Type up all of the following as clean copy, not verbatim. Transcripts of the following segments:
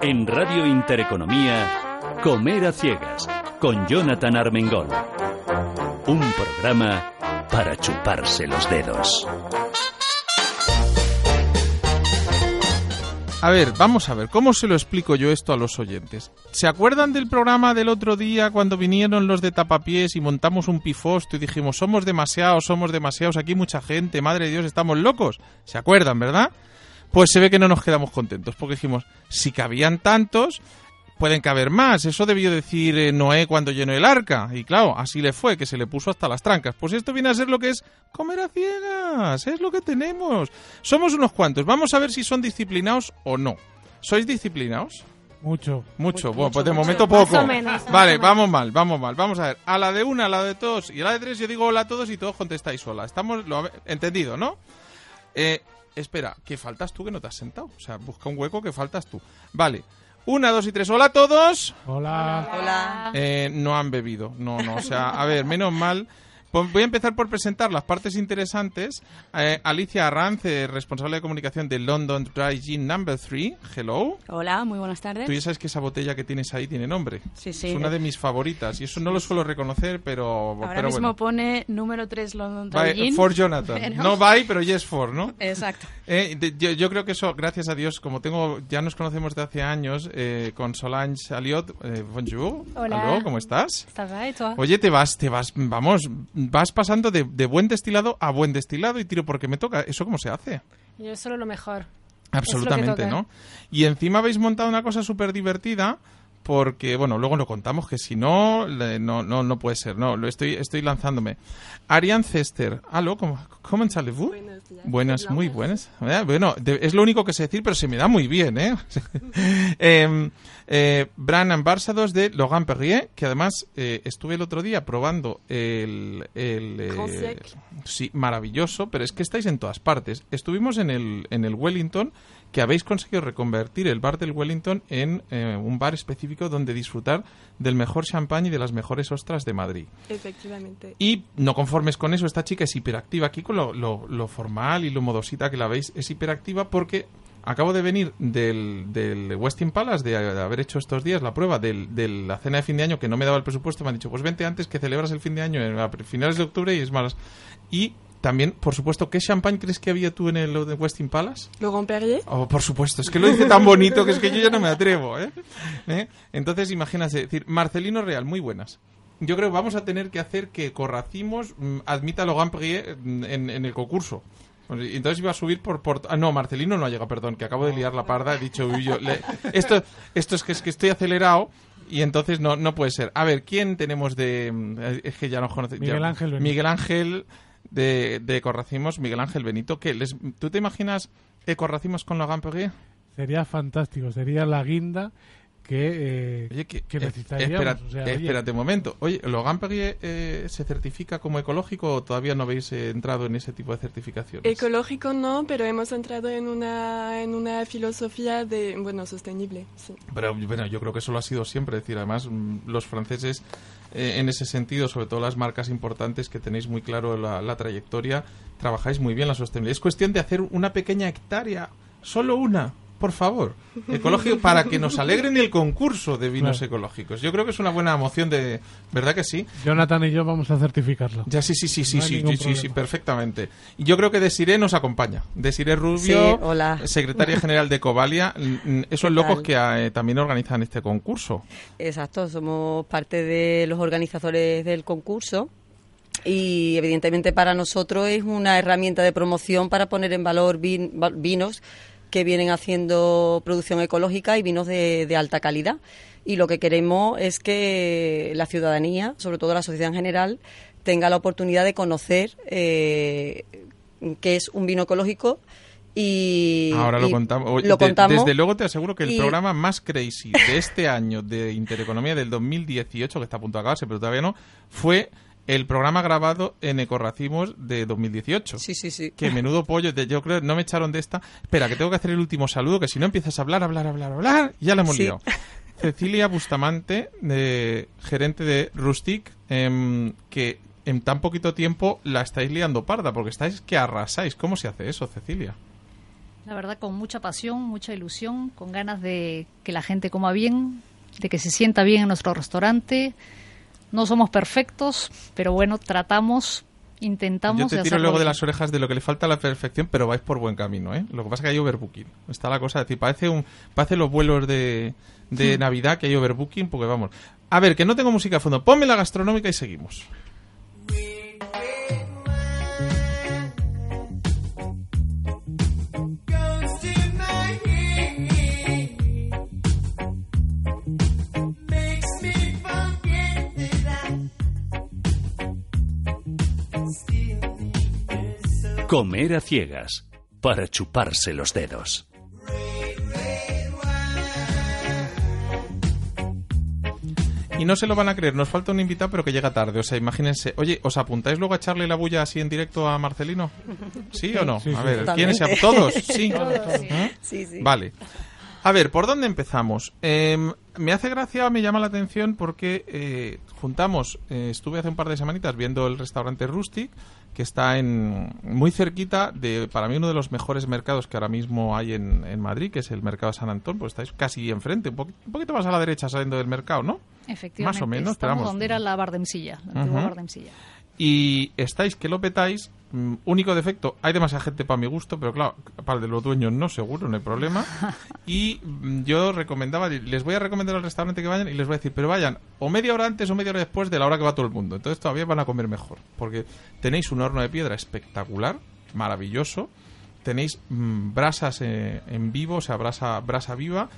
En Radio Intereconomía, Comer a Ciegas, con Jonathan Armengol. Un programa para chuparse los dedos. A ver, vamos a ver, ¿cómo se lo explico yo esto a los oyentes? ¿Se acuerdan del programa del otro día cuando vinieron los de Tapapiés y montamos un pifosto y dijimos, somos demasiados, aquí mucha gente, madre de Dios, estamos locos? ¿Se acuerdan, verdad? Pues se ve que no nos quedamos contentos, porque dijimos, si cabían tantos, pueden caber más. Eso debió decir Noé cuando llenó el arca. Y claro, así le fue, que se le puso hasta las trancas. Pues esto viene a ser lo que es comer a ciegas, es lo que tenemos. Somos unos cuantos, vamos a ver si son disciplinados o no. ¿Sois disciplinados? Mucho. Bueno, pues de momento mucho, poco. Más o menos. Vale, vamos mal. Vamos a ver, a la de una, a la de dos y a la de tres yo digo hola a todos y todos contestáis hola. Entendido, ¿no? Espera, ¿qué faltas tú que no te has sentado? O sea, busca un hueco que faltas tú. Vale, 1, 2 y 3. ¡Hola a todos! Hola. No han bebido. No, o sea, a ver, menos mal. Pues voy a empezar por presentar las partes interesantes. Alicia Arance, responsable de comunicación de London Dry Gin Number 3. Hello. Hola, muy buenas tardes. Tú ya sabes que esa botella que tienes ahí tiene nombre. Sí. Es una de mis favoritas y eso no lo suelo reconocer, pero ahora pero mismo bueno. Pone número 3 London Dry Gin. For Jonathan. Pero... No by, pero yes for, ¿no? Exacto. Yo creo que eso, gracias a Dios, como ya nos conocemos de hace años, con Solange Aliot. Bonjour. Hola. Hello, ¿cómo estás? ¿Estás bien? Oye, vas pasando de buen destilado a buen destilado y tiro porque me toca. ¿Eso cómo se hace? Yo solo lo mejor. Absolutamente, ¿no? Y encima habéis montado una cosa súper divertida porque, bueno, luego lo contamos, que si no, no puede ser. No, estoy lanzándome. Ariane Sester. Aló, ¿cómo allez-vous? Buenas, muy buenas. Bueno, es lo único que sé decir, pero se me da muy bien, ¿eh? Brand Ambassadors de Laurent Perrier, que además estuve el otro día probando el Grand Siècle. Sí, maravilloso, pero es que estáis en todas partes. Estuvimos en el Wellington, que habéis conseguido reconvertir el bar del Wellington en un bar específico donde disfrutar del mejor champán y de las mejores ostras de Madrid. Efectivamente. Y no conformes con eso, esta chica es hiperactiva aquí con lo formal y lo modosita que la veis, es hiperactiva porque... Acabo de venir del Westin Palace, de haber hecho estos días la prueba de la cena de fin de año, que no me daba el presupuesto. Me han dicho, pues vente antes que celebras el fin de año a finales de octubre y es más. Y también, por supuesto, ¿qué champán crees que había tú en el Westin Palace? ¿Laurent Perrier? Oh, por supuesto, es que lo dice tan bonito que es que yo ya no me atrevo, ¿Eh? Entonces, imagínate, decir, Marcelino Real, muy buenas. Yo creo que vamos a tener que hacer que Ecorracimos admita a Laurent Perrier en el concurso. Entonces iba a subir por... Ah, no, Marcelino no ha llegado, perdón, que acabo de liar la parda. He dicho, esto es que estoy acelerado y entonces no puede ser. A ver, ¿quién tenemos de...? Es que ya nos conocemos. Miguel Ángel de Ecorracimos, Miguel Ángel Benito. ¿Tú te imaginas Ecorracimos con Logan Paguet? Sería fantástico, sería la guinda que necesitaríamos. Espérate un momento. Oye, ¿Logan Paguet se certifica como ecológico o todavía no habéis entrado en ese tipo de certificaciones? Ecológico no, pero hemos entrado en una filosofía sostenible. Sí. Pero bueno, yo creo que eso lo ha sido siempre. Es decir, además, los franceses, en ese sentido, sobre todo las marcas importantes que tenéis muy claro la trayectoria, trabajáis muy bien la sostenibilidad. Es cuestión de hacer una pequeña hectárea, solo una. Por favor, ecológico, para que nos alegren el concurso de vinos ecológicos. Yo creo que es una buena moción de... ¿Verdad que sí? Jonathan y yo vamos a certificarlo. Ya, sí, perfectamente. Y yo creo que Desiré nos acompaña. Desiré Rubio, sí, hola. Secretaria General de Covalia. Esos locos que también organizan este concurso. Exacto, somos parte de los organizadores del concurso. Y evidentemente para nosotros es una herramienta de promoción para poner en valor vinos que vienen haciendo producción ecológica y vinos de alta calidad. Y lo que queremos es que la ciudadanía, sobre todo la sociedad en general, tenga la oportunidad de conocer qué es un vino ecológico. Y ahora lo contamos. Oye, lo contamos. Desde luego te aseguro que el programa más crazy de este año de Intereconomía del 2018, que está a punto de acabarse, pero todavía no, fue el programa grabado en Ecorracimos de 2018. Sí, sí, sí. Que menudo pollo. Yo creo, no me echaron de esta. Espera, que tengo que hacer el último saludo, que si no empiezas a hablar, ya la hemos liado. Cecilia Bustamante, gerente de Rustic, que en tan poquito tiempo la estáis liando parda, porque estáis que arrasáis. ¿Cómo se hace eso, Cecilia? La verdad, con mucha pasión, mucha ilusión, con ganas de que la gente coma bien, de que se sienta bien en nuestro restaurante. No somos perfectos, pero bueno, tratamos, intentamos... Yo te tiro luego de las orejas de lo que le falta a la perfección, pero vais por buen camino, ¿eh? Lo que pasa es que hay overbooking. Está la cosa de decir, parece los vuelos de Navidad, que hay overbooking, porque vamos... A ver, que no tengo música a fondo. Ponme la gastronómica y seguimos. Comer a ciegas, para chuparse los dedos. Y no se lo van a creer, nos falta un invitado, pero que llega tarde, o sea, imagínense. Oye, ¿os apuntáis luego a echarle la bulla así en directo a Marcelino? ¿Sí o no? Sí, a ver, ¿quiénes se apuntan? ¿Todos? Sí. ¿Todos? Sí, sí. Vale. A ver, ¿por dónde empezamos? Me hace gracia, me llama la atención porque juntamos, estuve hace un par de semanitas viendo el restaurante Rustic, que está muy cerquita de, para mí, uno de los mejores mercados que ahora mismo hay en Madrid, que es el mercado de San Antón. Pues estáis casi enfrente, un poquito más a la derecha saliendo del mercado, ¿no? Efectivamente. Más o menos, estamos donde era la Bardemcilla, la antigua Bardemcilla. Y estáis que lo petáis. Único defecto, hay demasiada gente para mi gusto, pero claro, para el de los dueños no, seguro, no hay problema. Y yo recomendaba, les voy a recomendar al restaurante que vayan y les voy a decir, pero vayan o media hora antes o media hora después de la hora que va todo el mundo. Entonces todavía van a comer mejor, porque tenéis un horno de piedra espectacular, maravilloso. Tenéis brasas en vivo, o sea, brasa viva.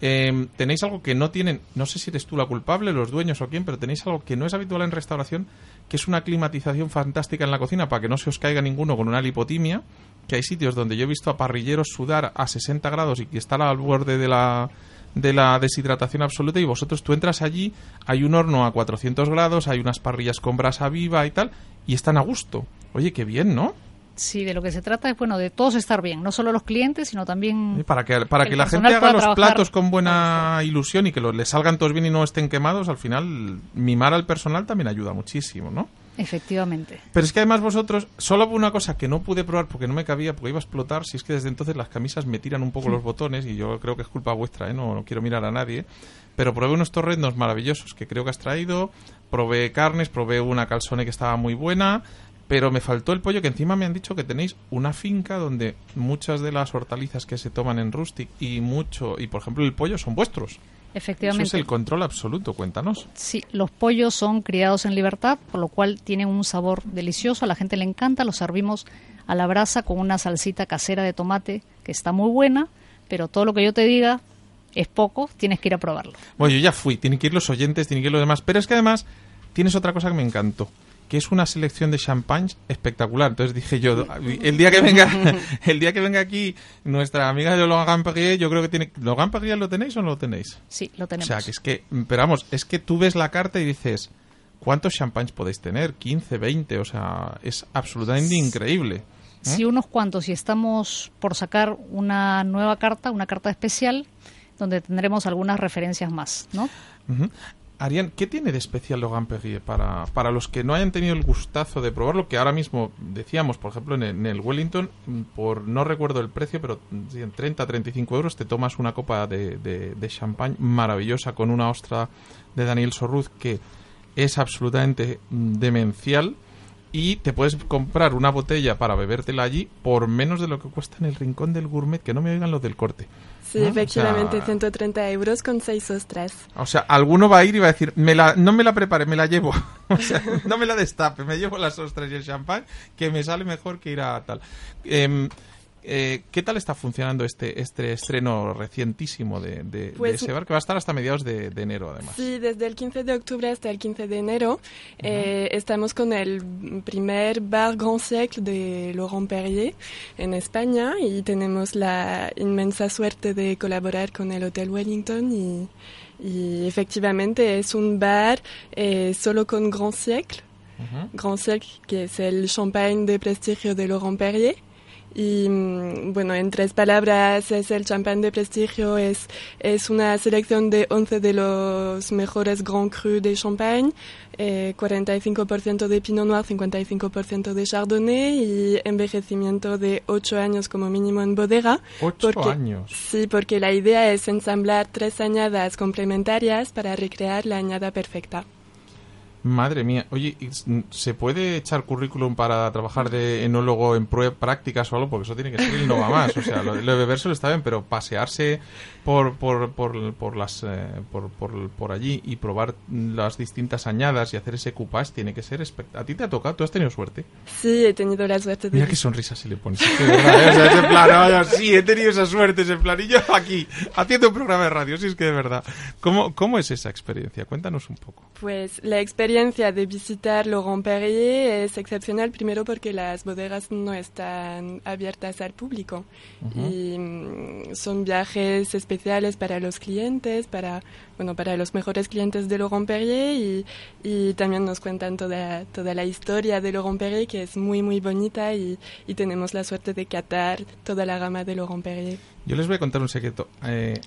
Tenéis algo que no tienen, no sé si eres tú la culpable, los dueños o quién, pero tenéis algo que no es habitual en restauración, que es una climatización fantástica en la cocina para que no se os caiga ninguno con una lipotimia, que hay sitios donde yo he visto a parrilleros sudar a 60 grados y que están al borde de la deshidratación absoluta, y vosotros, tú entras allí, hay un horno a 400 grados, hay unas parrillas con brasa viva y tal, y están a gusto. Oye, qué bien, ¿no? Sí, de lo que se trata es, bueno, de todos estar bien, no solo los clientes, sino también... Y para que la gente haga los platos con buena ilusión y que les salgan todos bien y no estén quemados, al final mimar al personal también ayuda muchísimo, ¿no? Efectivamente. Pero es que además vosotros, solo hubo una cosa que no pude probar porque no me cabía, porque iba a explotar, si es que desde entonces las camisas me tiran un poco los botones, y yo creo que es culpa vuestra, ¿eh? No quiero mirar a nadie, pero probé unos torreznos maravillosos que creo que has traído, probé carnes, probé una calzone que estaba muy buena... Pero me faltó el pollo, que encima me han dicho que tenéis una finca donde muchas de las hortalizas que se toman en Rustic y por ejemplo el pollo son vuestros. Efectivamente. Eso es el control absoluto, cuéntanos. Sí, los pollos son criados en libertad, por lo cual tienen un sabor delicioso, a la gente le encanta, los servimos a la brasa con una salsita casera de tomate que está muy buena, pero todo lo que yo te diga es poco, tienes que ir a probarlo. Bueno, yo ya fui, tienen que ir los oyentes, tienen que ir los demás, pero es que además tienes otra cosa que me encantó, que es una selección de champagnes espectacular. Entonces dije yo, el día que venga aquí nuestra amiga de Logan Paguet, yo creo que tiene... ¿Logan Paguet lo tenéis o no lo tenéis? Sí, lo tenemos. O sea, que es que... Pero vamos, es que tú ves la carta y dices, ¿cuántos champagnes podéis tener? 15, 20, o sea, es absolutamente increíble. ¿Eh? Sí, unos cuantos. Y estamos por sacar una nueva carta, una carta especial, donde tendremos algunas referencias más, ¿no? Uh-huh. Ariane, ¿qué tiene de especial Laurent Perrier para los que no hayan tenido el gustazo de probarlo? Que ahora mismo decíamos, por ejemplo, en el Wellington, no recuerdo el precio, pero en 30-35 euros te tomas una copa de champán maravillosa con una ostra de Daniel Sorruz que es absolutamente demencial, y te puedes comprar una botella para bebértela allí por menos de lo que cuesta en el rincón del gourmet, que no me oigan los del corte. Sí, ¿no? Efectivamente, o sea, 130 euros con 6 ostras. O sea, alguno va a ir y va a decir, no me la prepare, me la llevo. O sea, no me la destape, me llevo las ostras y el champán, que me sale mejor que ir a tal. ¿Qué tal está funcionando este estreno recientísimo de ese bar, que va a estar hasta mediados de enero, además? Sí, desde el 15 de octubre hasta el 15 de enero. Estamos con el primer bar Grand Siècle de Laurent Perrier en España, y tenemos la inmensa suerte de colaborar con el Hotel Wellington y efectivamente es un bar solo con Grand Siècle. Grand Siècle, que es el champagne de prestigio de Laurent Perrier. Y bueno, en tres palabras, es el champán de prestigio, es una selección de 11 de los mejores Grand Cru de Champagne, 45% de Pinot Noir, 55% de Chardonnay y envejecimiento de 8 años como mínimo en bodega. ¿8 años? Sí, porque la idea es ensamblar 3 añadas complementarias para recrear la añada perfecta. Madre mía. Oye, ¿se puede echar currículum para trabajar de enólogo en prácticas o algo? Porque eso tiene que ser el no va más. O sea, lo de beberse lo está bien, pero pasearse por allí y probar las distintas añadas y hacer ese coupage tiene que ser espectacular. ¿A ti te ha tocado? ¿Tú has tenido suerte? Sí, he tenido la suerte. Mira qué sonrisa se le pones. Sí, he tenido esa suerte, ese plan. Y yo aquí, haciendo un programa de radio, si es que de verdad. ¿Cómo es esa experiencia? Cuéntanos un poco. Pues la experiencia de visitar Laurent Perrier es excepcional, primero porque las bodegas no están abiertas al público. Y son viajes especiales para los clientes, para los mejores clientes de Laurent Perrier, y también nos cuentan toda la historia de Laurent Perrier, que es muy muy bonita, y tenemos la suerte de catar toda la gama de Laurent Perrier. Yo les voy a contar un secreto.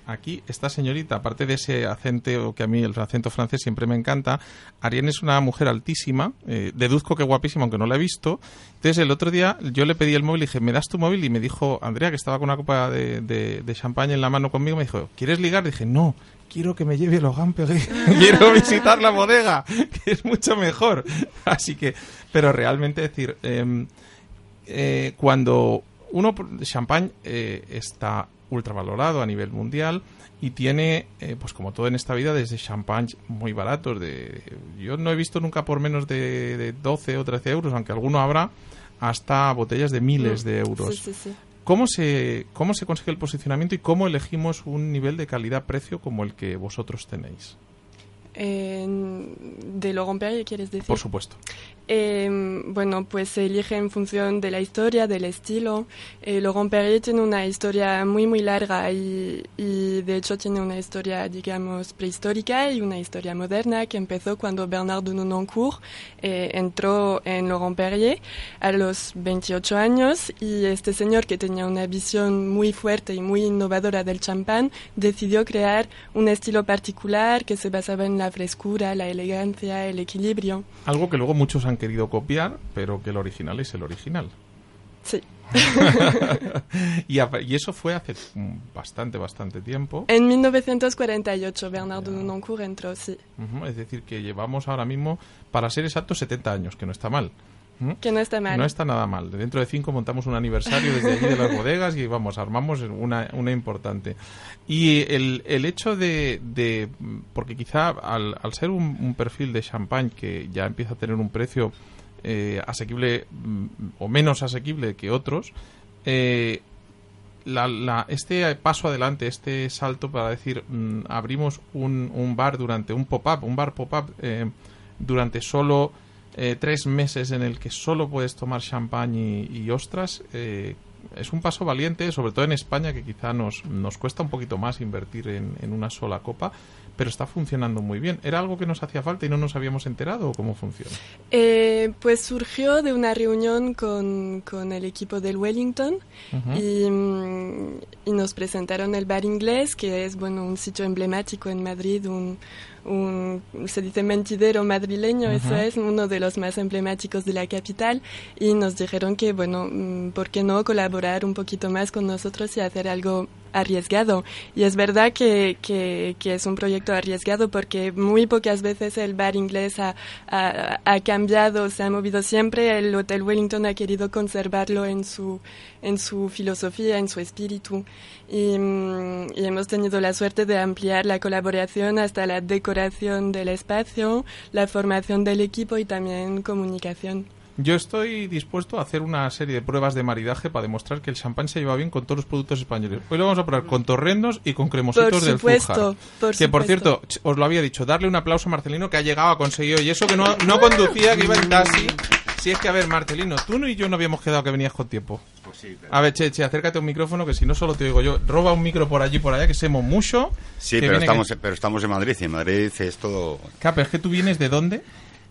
Aquí esta señorita, aparte de ese acento, que a mí el acento francés siempre me encanta, Ariane es una mujer altísima, deduzco que guapísima, aunque no la he visto. Entonces el otro día yo le pedí el móvil y dije, ¿me das tu móvil? Y me dijo Andrea, que estaba con una copa de champaña en la mano conmigo, me dijo, ¿quieres ligar? Dije, no, quiero que me lleve Logan Paguet, quiero visitar la bodega, que es mucho mejor. Así que, pero realmente decir, cuando uno, champán está ultravalorado a nivel mundial y tiene, pues como todo en esta vida, desde champagnes muy baratos. Yo no he visto nunca por menos de 12 o 13 euros, aunque alguno habrá, hasta botellas de miles de euros. Sí, sí, sí. ¿Cómo se consigue el posicionamiento y cómo elegimos un nivel de calidad-precio como el que vosotros tenéis? ¿De Laurent Perrier quieres decir? Por supuesto. Bueno, pues se elige en función de la historia, del estilo. Laurent Perrier tiene una historia muy, muy larga y de hecho tiene una historia, digamos, prehistórica y una historia moderna que empezó cuando Bernard de Nonancourt entró en Laurent Perrier a los 28 años y este señor, que tenía una visión muy fuerte y muy innovadora del champán, decidió crear un estilo particular que se basaba en la frescura, la elegancia, el equilibrio. Algo que luego muchos han querido copiar, pero que el original es el original. Sí. Y eso fue hace bastante tiempo. En 1948 Bernard de Nonancourt entró, sí. Es decir, que llevamos ahora mismo, para ser exactos, 70 años, que no está mal. Que no está mal. No está nada mal. Dentro de 5 montamos un aniversario desde allí de las bodegas y vamos, armamos una importante. Y el hecho de porque quizá al ser un perfil de champán que ya empieza a tener un precio asequible o menos asequible que otros, este paso adelante, este salto para decir, abrimos un bar durante un bar pop-up durante solo 3 meses en el que solo puedes tomar champán y ostras, es un paso valiente, sobre todo en España, que quizá nos cuesta un poquito más invertir en una sola copa, pero está funcionando muy bien. ¿Era algo que nos hacía falta y no nos habíamos enterado o cómo funciona? Pues surgió de una reunión con el equipo del Wellington y nos presentaron el Bar Inglés, que es un sitio emblemático en Madrid, se dice mentidero madrileño, eso es uno de los más emblemáticos de la capital, y nos dijeron que, ¿por qué no colaborar un poquito más con nosotros y hacer algo arriesgado? Y es verdad que es un proyecto arriesgado, porque muy pocas veces el Bar Inglés ha cambiado, se ha movido siempre. El Hotel Wellington ha querido conservarlo en su filosofía, en su espíritu, y hemos tenido la suerte de ampliar la colaboración hasta la decoración del espacio, la formación del equipo y también comunicación. Yo estoy dispuesto a hacer una serie de pruebas de maridaje para demostrar que el champán se lleva bien con todos los productos españoles. Hoy lo vamos a probar con torrendos y con cremositos del Zújar. Por cierto, os lo había dicho, darle un aplauso a Marcelino, que ha llegado, ha conseguido, y eso que no conducía, que iba en taxi. Si es que, a ver, Marcelino, tú no y yo no habíamos quedado que venías con tiempo. Pues sí, claro. A ver, che, acércate a un micrófono, que si no solo te digo yo. Roba un micro por allí, por allá, que semos mucho. Sí, pero estamos en Madrid, y en Madrid es todo... Capa, es que tú vienes de dónde...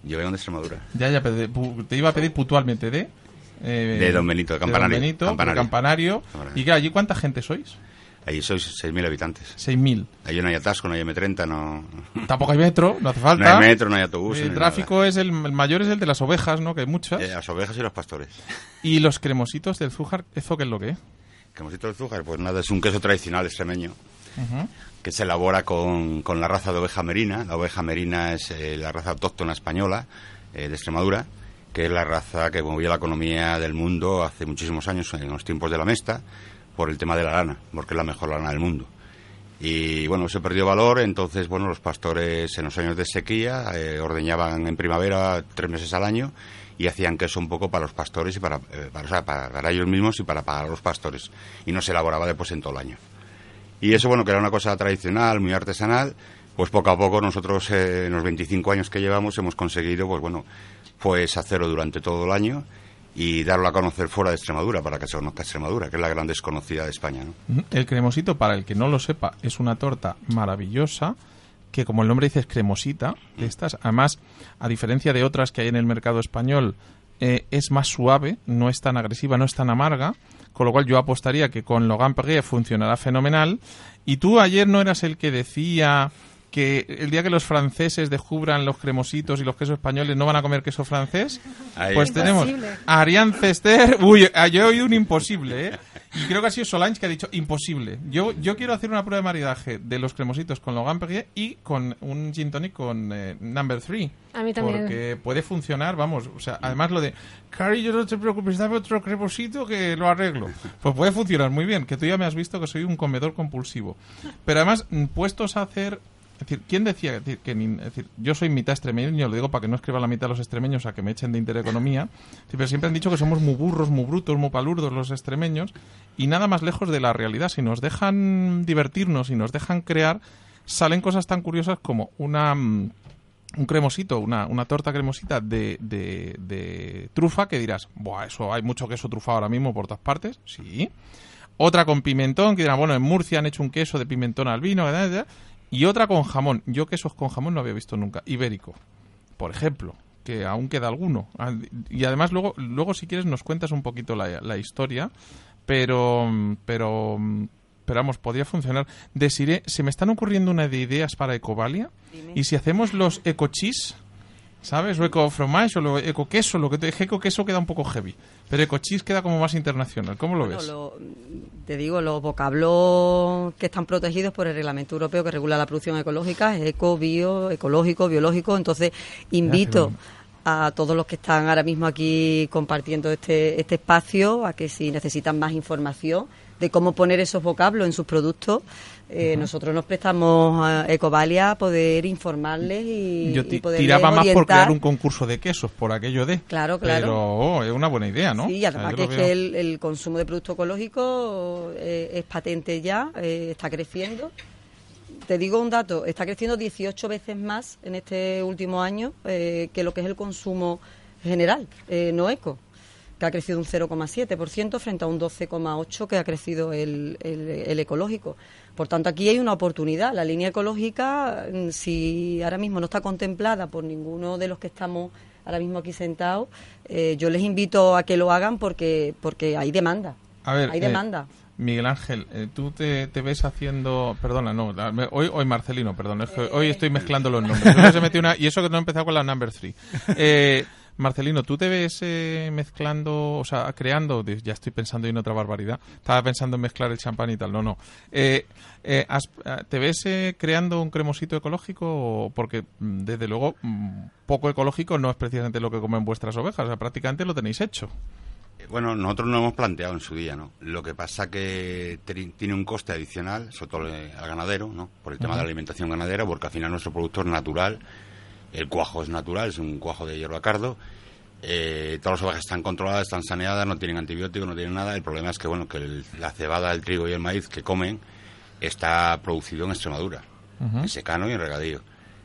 Yo vengo de Extremadura. Ya, pero te iba a pedir puntualmente de Don Benito, de Campanario. De Don Benito, Campanario. Y claro, ¿allí cuánta gente sois? Allí sois 6.000 habitantes. 6.000. Allí no hay atasco, no hay M30, no... Tampoco hay metro, no hace falta. No hay metro, no hay autobús. El tráfico es el mayor, es el de las ovejas, ¿no? Que hay muchas. Las ovejas y los pastores. ¿Y los cremositos del Zújar? ¿Eso qué es lo que es? Cremositos del Zújar, pues nada, es un queso tradicional extremeño. Uh-huh. Que se elabora con la raza de oveja merina. La oveja merina es la raza autóctona española de Extremadura, que es la raza que movió la economía del mundo hace muchísimos años, en los tiempos de la Mesta, por el tema de la lana, porque es la mejor lana del mundo. Y bueno, se perdió valor, entonces bueno, los pastores en los años de sequía ordeñaban en primavera 3 meses al año y hacían queso un poco para los pastores y para ellos mismos y para pagar a los pastores. Y no se elaboraba después en todo el año. Y eso, bueno, que era una cosa tradicional, muy artesanal, pues poco a poco nosotros en los 25 años que llevamos hemos conseguido, pues hacerlo durante todo el año y darlo a conocer fuera de Extremadura, para que se conozca Extremadura, que es la gran desconocida de España, ¿no? El cremosito, para el que no lo sepa, es una torta maravillosa que, como el nombre dice, es cremosita. De estas, además, a diferencia de otras que hay en el mercado español, es más suave, no es tan agresiva, no es tan amarga. Con lo cual yo apostaría que con Laurent Perrier funcionará fenomenal. Y tú ayer no eras el que decía que el día que los franceses descubran los cremositos y los quesos españoles no van a comer queso francés. Ahí pues tenemos a Ariane Sester. Uy, yo he oído un imposible, ¿eh? Y creo que ha sido Solange que ha dicho imposible. Yo quiero hacer una prueba de maridaje de los cremositos con Laurent Perrier y con un gin tonic con Number 3. A mí también. Porque puede funcionar, vamos. O sea, además lo de, Cari, yo no te preocupes, dame otro cremosito que lo arreglo. Pues puede funcionar muy bien, que tú ya me has visto que soy un comedor compulsivo. Pero además, puestos a hacer... Es decir, ¿quién decía? Yo soy mitad extremeño, lo digo para que no escriban la mitad de los extremeños a que me echen de Intereconomía, pero siempre han dicho que somos muy burros, muy brutos, muy palurdos los extremeños, y nada más lejos de la realidad. Si nos dejan divertirnos y si nos dejan crear, salen cosas tan curiosas como un cremosito, una torta cremosita de trufa, que dirás, buah, eso hay mucho queso trufado ahora mismo por todas partes, sí. Otra con pimentón, que dirán, bueno, en Murcia han hecho un queso de pimentón al vino, etc. Y otra con jamón. Yo quesos con jamón no había visto nunca. Ibérico, por ejemplo, que aún queda alguno. Y además luego si quieres nos cuentas un poquito la historia, pero vamos, podría funcionar. Desiré, se me están ocurriendo una de ideas para Ecovalia. Dime. Y si hacemos los ecochis, ¿sabes? O eco-fromage o eco-queso. Lo que te dije, eco-queso queda un poco heavy, pero eco-cheese queda como más internacional. ¿Cómo lo ves? Te digo, los vocablos que están protegidos por el reglamento europeo que regula la producción ecológica es eco, bio, ecológico, biológico. Entonces, invito a todos los que están ahora mismo aquí compartiendo este espacio a que, si necesitan más información de cómo poner esos vocablos en sus productos, nosotros nos prestamos a Ecovalia a poder informarles y poder orientar. Tiraba más por crear un concurso de quesos, por aquello de... Claro. Pero es una buena idea, ¿no? Sí, además que el consumo de producto ecológico es patente ya, está creciendo. Te digo un dato, está creciendo 18 veces más en este último año que lo que es el consumo general, no eco, que ha crecido un 0,7% frente a un 12,8% que ha crecido el ecológico. Por tanto, aquí hay una oportunidad. La línea ecológica, si ahora mismo no está contemplada por ninguno de los que estamos ahora mismo aquí sentados, yo les invito a que lo hagan porque hay demanda. A ver, hay demanda. Miguel Ángel, tú te ves haciendo... Perdona, no, hoy Marcelino, perdón, es que hoy estoy mezclando los nombres. Yo se metí y eso que no he empezado con la number 3. Marcelino, ¿tú te ves mezclando, o sea, creando? Ya estoy pensando en otra barbaridad. Estaba pensando en mezclar el champán y tal. No. ¿Te ves creando un cremosito ecológico? Porque, desde luego, poco ecológico no es precisamente lo que comen vuestras ovejas. O sea, prácticamente lo tenéis hecho. Bueno, nosotros no lo hemos planteado en su día, ¿no? Lo que pasa que tiene un coste adicional, sobre todo al ganadero, ¿no? Por el tema de la alimentación ganadera, porque al final nuestro producto es natural. El cuajo es natural, es un cuajo de hierba cardo, Todas las ovejas están controladas, están saneadas, no tienen antibióticos, no tienen nada. El problema es que bueno, que la cebada, el trigo y el maíz que comen está producido en Extremadura, en secano y en regadío.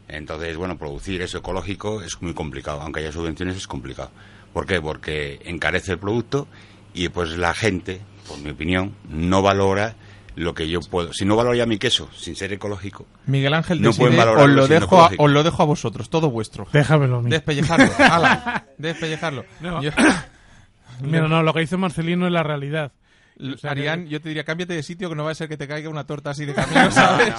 Entonces, bueno, producir eso ecológico es muy complicado, aunque haya subvenciones es complicado. ¿Por qué? Porque encarece el producto y pues la gente, por mi opinión, no valora lo que yo puedo. Si no valora ya mi queso, sin ser ecológico, Miguel Ángel, no pueden valorarlo. Os lo dejo a vosotros, todo vuestro. Déjamelo a mí. Despellejarlo, ala, despellejarlo. No. Mira, no, lo que hizo Marcelino es la realidad. O sea, Arián, yo te diría, cámbiate de sitio, que no va a ser que te caiga una torta así de camino, ¿sabes?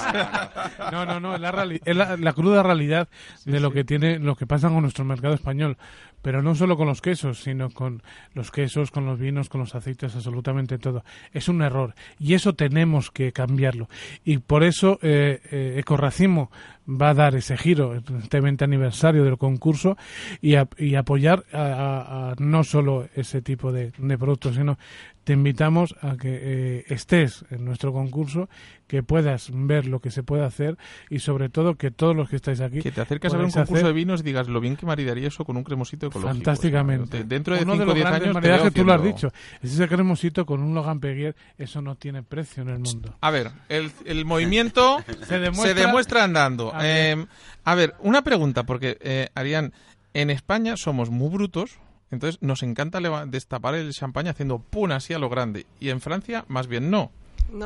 No, es la cruda realidad de lo que tiene, lo que pasa con nuestro mercado español. Pero no solo con los quesos, sino con los quesos, con los vinos, con los aceites, absolutamente todo. Es un error y eso tenemos que cambiarlo. Y por eso Ecorracimo va a dar ese giro en este 20 aniversario del concurso y apoyar a no solo ese tipo de productos, sino te invitamos a que estés en nuestro concurso, que puedas ver lo que se puede hacer y sobre todo que todos los que estáis aquí... Que te acerques a ver un concurso de vinos y digas lo bien que maridaría eso con un cremosito ecológico. Fantásticamente. O sea, dentro de 5 o 10 años... maridaje, tú lo has dicho. Ese cremosito con un Logan Paguet, eso no tiene precio en el mundo. A ver, el movimiento se demuestra andando. A ver, una pregunta, porque Arián, en España somos muy brutos. Entonces nos encanta destapar el champaña haciendo pum así a lo grande. Y en Francia más bien no.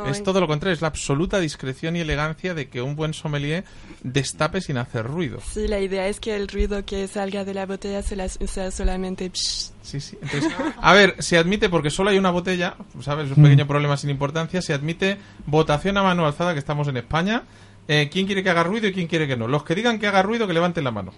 Es todo lo contrario, es la absoluta discreción y elegancia de que un buen sommelier destape sin hacer ruido. Sí, la idea es que el ruido que salga de la botella sea solamente... Sí. Entonces, a ver, se admite, porque solo hay una botella, ¿sabes? Es un pequeño problema sin importancia. Se admite votación a mano alzada, que estamos en España. ¿Quién quiere que haga ruido y quién quiere que no? Los que digan que haga ruido, que levanten la mano.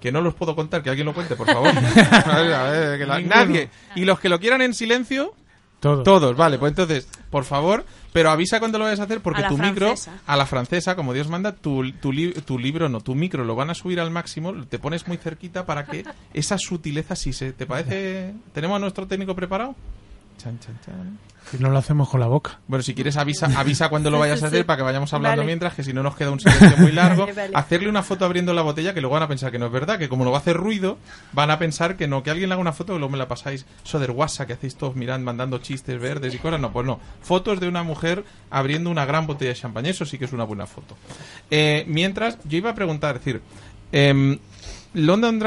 Que no los puedo contar, que alguien lo cuente, por favor. A ver, nadie. Y los que lo quieran en silencio, todos. Vale, pues entonces, por favor, pero avisa cuando lo vayas a hacer, porque tu micro, a la francesa, como Dios manda, tu micro lo van a subir al máximo, te pones muy cerquita para que esa sutileza, si se te parece... ¿Tenemos a nuestro técnico preparado? Chan, chan, chan. Si no lo hacemos con la boca. Bueno, si quieres avisa cuando lo vayas a hacer, para que vayamos hablando mientras, que si no nos queda un silencio muy largo. Vale. Hacerle una foto abriendo la botella, que luego van a pensar que no es verdad, que como no va a hacer ruido, van a pensar que no, que alguien le haga una foto y luego me la pasáis. Eso del WhatsApp que hacéis todos mirando, mandando chistes verdes y cosas. No, pues no. Fotos de una mujer abriendo una gran botella de champaña, eso sí que es una buena foto. Mientras, yo iba a preguntar, es decir, London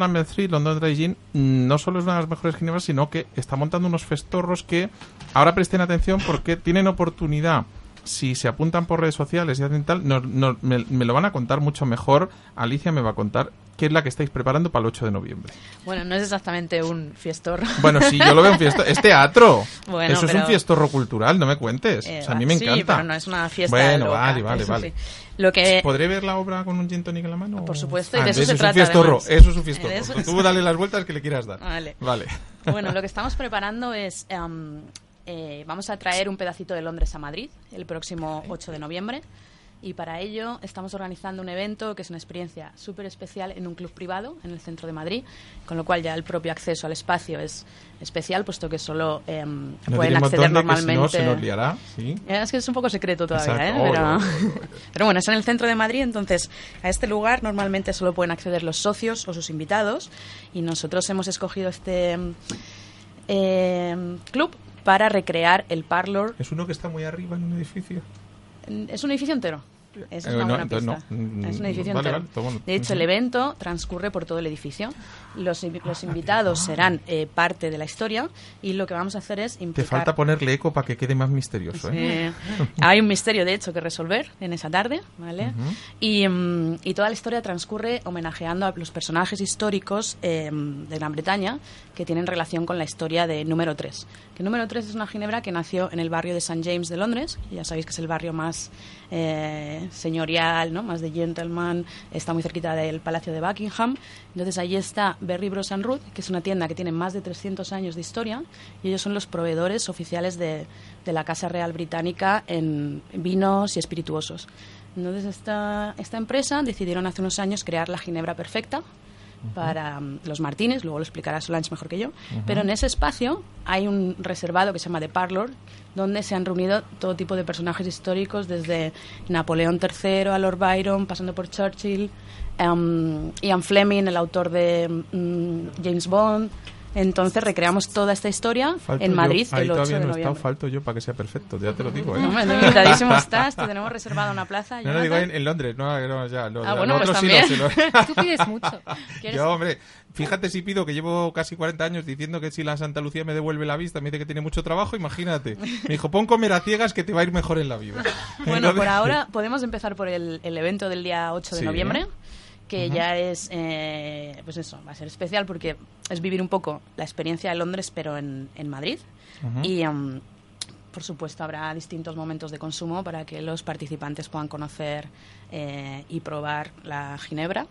Number 3, London Dry Gin, no solo es una de las mejores ginebras, sino que está montando unos festorros que ahora presten atención, porque tienen oportunidad. Si se apuntan por redes sociales y hacen tal, me lo van a contar mucho mejor. Alicia me va a contar qué es la que estáis preparando para el 8 de noviembre. Bueno, no es exactamente un fiestorro. Bueno, sí, yo lo veo un fiestorro. Es teatro. Bueno, eso es un fiestorro cultural, no me cuentes. A mí me encanta. Sí, pero no es una fiesta loca. Vale. Sí. ¿Podré ver la obra con un gin tonic en la mano? Por supuesto, y de eso se trata. Eso es un fiestorro. Tú dale las vueltas que le quieras dar. Vale. Bueno, lo que estamos preparando es... vamos a traer un pedacito de Londres a Madrid el próximo 8 de noviembre y para ello estamos organizando un evento que es una experiencia súper especial en un club privado en el centro de Madrid, con lo cual ya el propio acceso al espacio es especial, puesto que solo pueden acceder normalmente. Que si no, se nos liará, ¿sí? Es que es un poco secreto todavía, pero bueno, es en el centro de Madrid, entonces a este lugar normalmente solo pueden acceder los socios o sus invitados y nosotros hemos escogido este club para recrear el parlour. ¿Es uno que está muy arriba en un edificio? Es un edificio entero. Es una buena pista. No. Es un edificio entero. Vale, de hecho, el evento transcurre por todo el edificio. Los invitados serán parte de la historia y lo que vamos a hacer es implicar... Te falta ponerle eco para que quede más misterioso. Hay un misterio, de hecho, que resolver en esa tarde, ¿vale? Uh-huh. Y toda la historia transcurre homenajeando a los personajes históricos de Gran Bretaña que tienen relación con la historia de Número 3. Que Número 3 es una ginebra que nació en el barrio de St. James de Londres. Ya sabéis que es el barrio más... señorial, ¿no? Más de gentleman, está muy cerquita del Palacio de Buckingham. Entonces allí está Berry Bros & Root, que es una tienda que tiene más de 300 años de historia y ellos son los proveedores oficiales de la Casa Real Británica en vinos y espirituosos. Entonces esta empresa decidieron hace unos años crear la Ginebra Perfecta, para los Martínez, luego lo explicará Solange mejor que yo, pero en ese espacio hay un reservado que se llama The Parlor, donde se han reunido todo tipo de personajes históricos, desde Napoleón III a Lord Byron, pasando por Churchill, Ian Fleming, el autor de James Bond. Entonces recreamos toda esta historia falto en Madrid yo. Ahí el 8 todavía de noviembre. No he estado, falto yo para que sea perfecto, ya te lo digo. No, invitadísimo estás, te tenemos reservada una plaza. No, digo en Londres, no ya. Lo, bueno, pues también. Sí lo... Tú pides mucho. Yo, hombre, fíjate si pido, que llevo casi 40 años diciendo que si la Santa Lucía me devuelve la vista, me dice que tiene mucho trabajo, imagínate. Me dijo, pon Comer a Ciegas que te va a ir mejor en la vida. Bueno, por ahora podemos empezar por el evento del día 8 de noviembre. Que ya es, pues eso, va a ser especial porque es vivir un poco la experiencia de Londres, pero en Madrid. Y, por supuesto, habrá distintos momentos de consumo para que los participantes puedan conocer y probar la ginebra.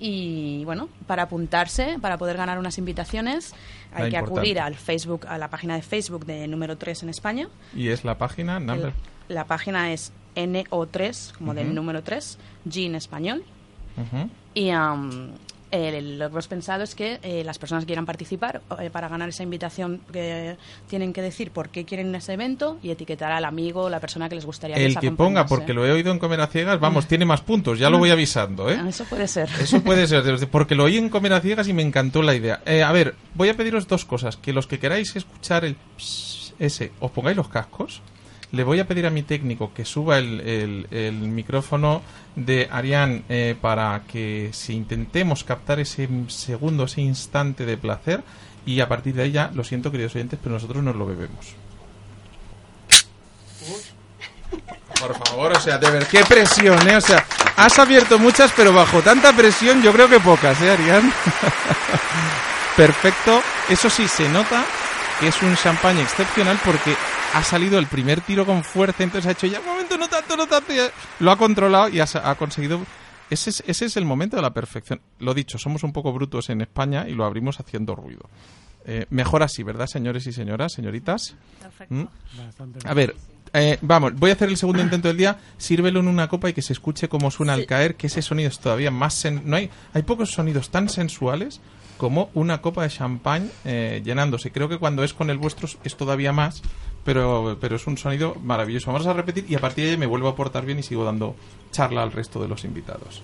Y, bueno, para apuntarse, para poder ganar unas invitaciones, hay que acudir al Facebook, a la página de Facebook de número 3 en España. ¿Y es la página? La página es NO3, como del número 3, Gin Español. Y lo que hemos pensado es que las personas que quieran participar, para ganar esa invitación, tienen que decir por qué quieren ese evento y etiquetar al amigo o la persona que les gustaría que acompañase. El que ponga, porque lo he oído en Comer a Ciegas, vamos, tiene más puntos, ya lo voy avisando, ¿eh? Eso puede ser. Eso puede ser, porque lo oí en Comer a Ciegas y me encantó la idea. A ver, voy a pediros dos cosas, que los que queráis escuchar el pss, ese, os pongáis los cascos. Le voy a pedir a mi técnico que suba el micrófono de Ariane para que si intentemos captar ese segundo, ese instante de placer, y a partir de ahí ya, lo siento queridos oyentes, pero nosotros nos lo bebemos. Por favor, o sea, de ver qué presión, o sea, has abierto muchas, pero bajo tanta presión yo creo que pocas, Ariane. Perfecto, eso sí, se nota que es un champagne excepcional porque ha salido el primer tiro con fuerza, entonces ha hecho ya un momento, no tanto, ya, lo ha controlado y ha conseguido. Ese es el momento de la perfección. Lo dicho, somos un poco brutos en España y lo abrimos haciendo ruido. Mejor así, ¿verdad, señores y señoras, señoritas? Perfecto. A ver, vamos, voy a hacer el segundo intento del día. Sírvelo en una copa y que se escuche cómo suena al caer, que ese sonido es todavía más... hay pocos sonidos tan sensuales como una copa de champán llenándose. Creo que cuando es con el vuestro es todavía más, pero es un sonido maravilloso. Vamos a repetir y a partir de ahí me vuelvo a portar bien y sigo dando charla al resto de los invitados.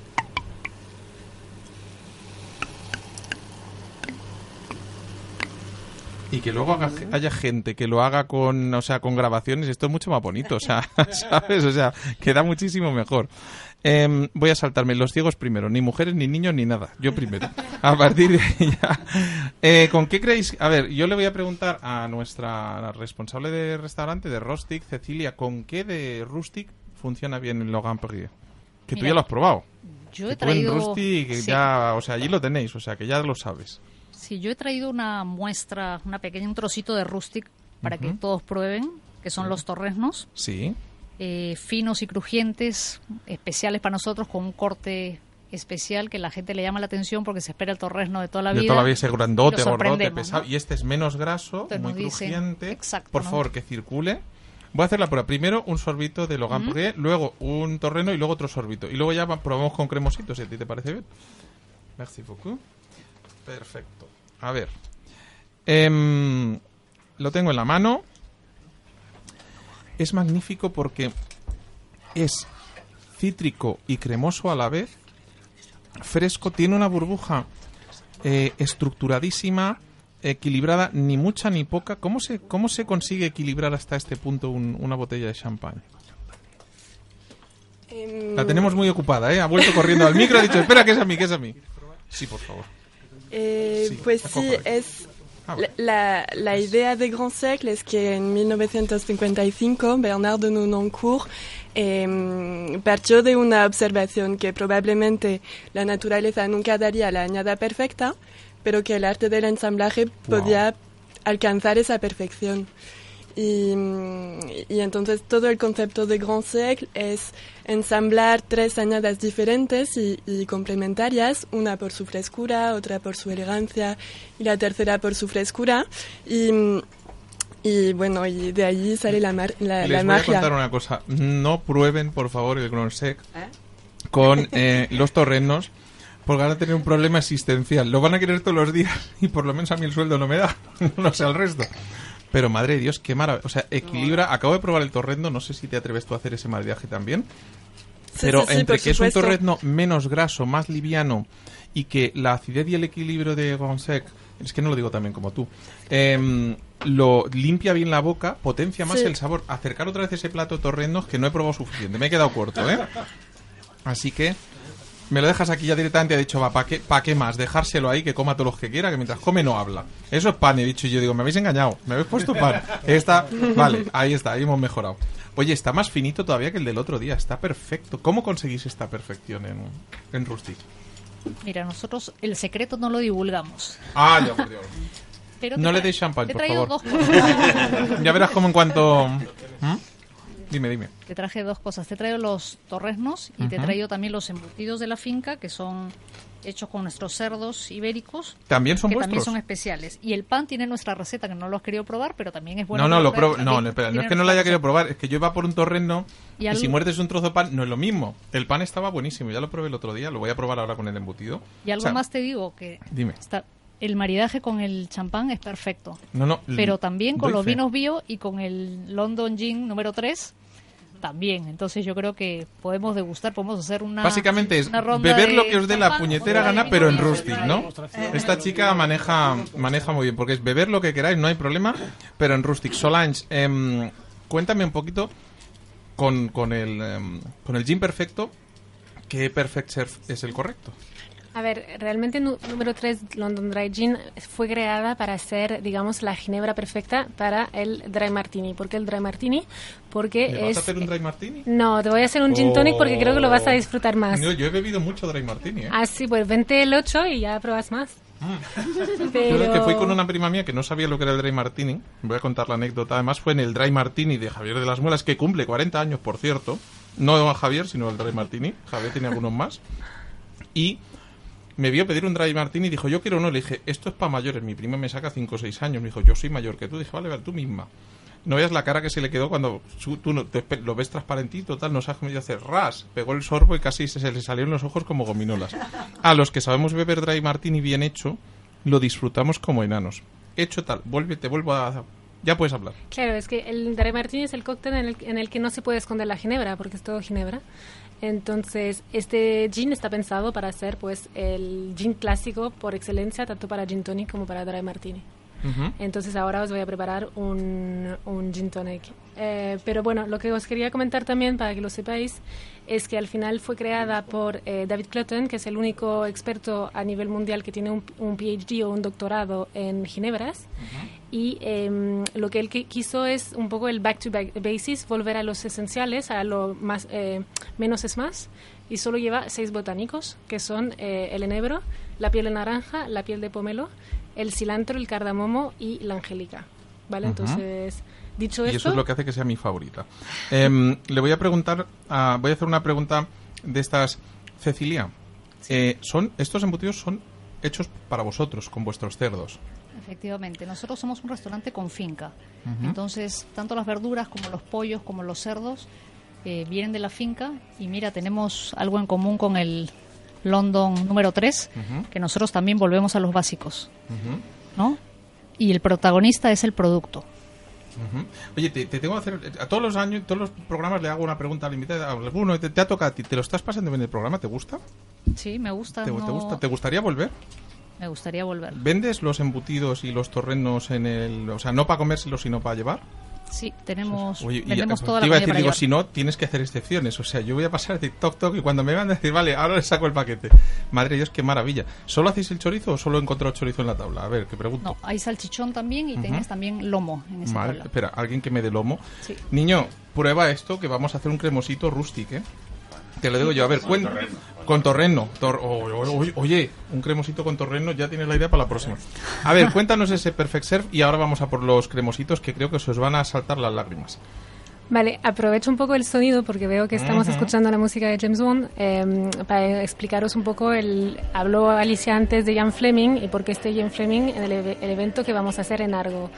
Y que luego haya gente que lo haga con grabaciones, esto es mucho más bonito, o sea, ¿sabes? O sea, queda muchísimo mejor. Voy a saltarme los ciegos primero, ni mujeres, ni niños, ni nada, yo primero. A partir de ahí ya. ¿Con qué creéis? A ver, yo le voy a preguntar a nuestra responsable de restaurante, de Rustic, Cecilia, ¿con qué de Rustic funciona bien el Logan Paguet? Que mira, tú ya lo has probado. Yo he traído... Rustic, sí. Ya, o sea, allí lo tenéis, o sea, que ya lo sabes. Sí, yo he traído una muestra, un trocito de Rustic para que todos prueben, que son los torreznos. Sí. Finos y crujientes, especiales para nosotros, con un corte especial que la gente le llama la atención porque se espera el torrezno de toda la vida. De toda la vida, ese grandote, gordote, pesado. ¿No? Y este es menos graso, entonces muy crujiente. Exacto. Por favor, que circule. Voy a hacer la prueba. Primero un sorbito de Logan Paguet, luego un torrezno y luego otro sorbito. Y luego ya probamos con cremositos, si a ti te parece bien. Merci beaucoup. Perfecto. A ver, lo tengo en la mano. Es magnífico porque es cítrico y cremoso a la vez. Fresco, tiene una burbuja estructuradísima, equilibrada, ni mucha ni poca. ¿Cómo se consigue equilibrar hasta este punto una botella de champán? La tenemos muy ocupada, ¿eh? Ha vuelto corriendo al micro, ha dicho, espera, que es a mí. Sí, por favor. Sí, pues sí, es la idea de Grand Siècle es que en 1955 Bernard de Nonancourt partió de una observación que probablemente la naturaleza nunca daría la añada perfecta, pero que el arte del ensamblaje podía alcanzar esa perfección. Y entonces todo el concepto de Grand Siècle es ensamblar tres añadas diferentes y complementarias, una por su frescura, otra por su elegancia y la tercera por su frescura. Y bueno, y de allí sale la magia. Les voy a contar una cosa. No prueben, por favor, el Grand Siècle con los torreznos. Porque ahora tener un problema existencial. Lo van a querer todos los días y por lo menos a mí el sueldo no me da. No sé al resto. Pero madre de Dios, qué maravilla. O sea, equilibra. Acabo de probar el torrendo. No sé si te atreves tú a hacer ese maridaje también. Pero sí, entre que es un torrendo menos graso, más liviano y que la acidez y el equilibrio de Grand Siècle, es que no lo digo también como tú, lo limpia bien la boca, potencia más el sabor. Acercar otra vez ese plato torrendo que no he probado suficiente. Me he quedado corto, ¿eh? Así que me lo dejas aquí ya directamente. Ha dicho, va, ¿pa' qué más? Dejárselo ahí, que coma todos los que quiera, que mientras come no habla. Eso es pan, he dicho. Y yo digo, me habéis engañado, me habéis puesto pan. Esta, vale, ahí está, ahí hemos mejorado. Oye, está más finito todavía que el del otro día. Está perfecto. ¿Cómo conseguís esta perfección en Rustic? Mira, nosotros el secreto no lo divulgamos. Ah, ya, por Dios. Pero no le deis champán, por favor. Dos cosas. Ya verás cómo en cuanto... ¿Mm? Dime. Te traje dos cosas. Te traigo los torreznos y te traigo también los embutidos de la finca, que son hechos con nuestros cerdos ibéricos. ¿También son vuestros? También son especiales. Y el pan tiene nuestra receta, que no lo has querido probar, pero también es bueno. No, espera. No es que no lo haya querido probar, es que yo iba por un torrezno y si muerdes un trozo de pan, no es lo mismo. El pan estaba buenísimo, ya lo probé el otro día, lo voy a probar ahora con el embutido. Y algo más te digo, que... Dime. El maridaje con el champán es perfecto. No. Pero también con los vinos bio y con el London Gin número 3 también. Entonces yo creo que podemos degustar, podemos hacer una... Básicamente es una ronda, beber lo que os dé la puñetera gana, pero en Rustic, ¿no? Esta chica maneja muy bien, porque es beber lo que queráis, no hay problema, pero en Rustic. Solange, cuéntame un poquito con el gin perfecto, ¿qué perfect serve es el correcto? A ver, realmente número 3, London Dry Gin, fue creada para hacer, digamos, la ginebra perfecta para el Dry Martini. ¿Por qué el Dry Martini? Porque ¿me vas a hacer un Dry Martini? No, te voy a hacer un Gin Tonic porque creo que lo vas a disfrutar más. Yo he bebido mucho Dry Martini, ¿eh? Ah, sí, pues vente el 8 y ya pruebas más. Pero... Yo que fui con una prima mía que no sabía lo que era el Dry Martini. Voy a contar la anécdota. Además fue en el Dry Martini de Javier de las Muelas, que cumple 40 años, por cierto. No a Javier, sino el Dry Martini. Javier tiene algunos más. Y... me vio pedir un Dry Martini y dijo, yo quiero uno. Le dije, esto es para mayores. Mi prima me saca 5 o 6 años. Me dijo, yo soy mayor que tú. Dije, vale, tú misma. No veas la cara que se le quedó cuando lo ves transparentito, tal, no sabes cómo hacer. ¡Ras! Pegó el sorbo y casi se le salieron los ojos como gominolas. A los que sabemos beber Dry Martini bien hecho, lo disfrutamos como enanos. Hecho tal, te vuelvo a... Ya puedes hablar. Claro, es que el Dry Martini es el cóctel en el que no se puede esconder la ginebra, porque es todo ginebra. Entonces, este gin está pensado para hacer, pues, el gin clásico por excelencia, tanto para gin tonic como para Dry Martini. Uh-huh. Entonces, ahora os voy a preparar un gin tonic. Pero bueno, lo que os quería comentar también, para que lo sepáis, es que al final fue creada por David Clutton, que es el único experto a nivel mundial que tiene un PhD o un doctorado en ginebras. Uh-huh. Y lo que él quiso es un poco el back to basics, volver a los esenciales, a lo más menos es más. Y solo lleva 6 botánicos, que son el enebro, la piel de naranja, la piel de pomelo, el cilantro, el cardamomo y la angélica. ¿Vale? Uh-huh. Entonces... Dicho esto, y eso es lo que hace que sea mi favorita. Le voy a preguntar, voy a hacer una pregunta de estas, Cecilia. Sí. Estos embutidos son hechos para vosotros, con vuestros cerdos. Efectivamente, nosotros somos un restaurante con finca. Uh-huh. Entonces, tanto las verduras como los pollos, como los cerdos, vienen de la finca. Y mira, tenemos algo en común con el London número 3, uh-huh, que nosotros también volvemos a los básicos, uh-huh, ¿no? Y el protagonista es el producto. Uh-huh. Oye, te tengo que hacer... A todos los años, todos los programas le hago una pregunta al invitado. Alguno te ha tocado a ti. ¿Te lo estás pasando bien el programa? ¿Te gusta? Sí, me gusta. ¿Te gusta? ¿Te gustaría volver? Me gustaría volver. ¿Vendes los embutidos y los torrenos en el... O sea, no para comérselo, sino para llevar? Sí, tenemos, oye, tenemos toda la... Te iba a decir, digo, si no, tienes que hacer excepciones. O sea, yo voy a pasar de toc y cuando me van a decir, vale, ahora les saco el paquete. Madre de Dios, qué maravilla. ¿Solo hacéis el chorizo o solo he encontrado chorizo en la tabla? A ver, que pregunto. No, hay salchichón también y tenés también lomo en esa tabla. Espera, alguien que me dé lomo. Sí. Niño, prueba esto, que vamos a hacer un cremosito Rustic, ¿eh? Te lo digo yo, a ver, con torreno. Oye, un cremosito con torreno, ya tienes la idea para la próxima. A ver, cuéntanos ese perfect serve y ahora vamos a por los cremositos, que creo que se os van a saltar las lágrimas. Vale, aprovecho un poco el sonido porque veo que estamos escuchando la música de James Bond para explicaros un poco, habló Alicia antes de Ian Fleming y por qué este Ian Fleming en el evento que vamos a hacer en Argo.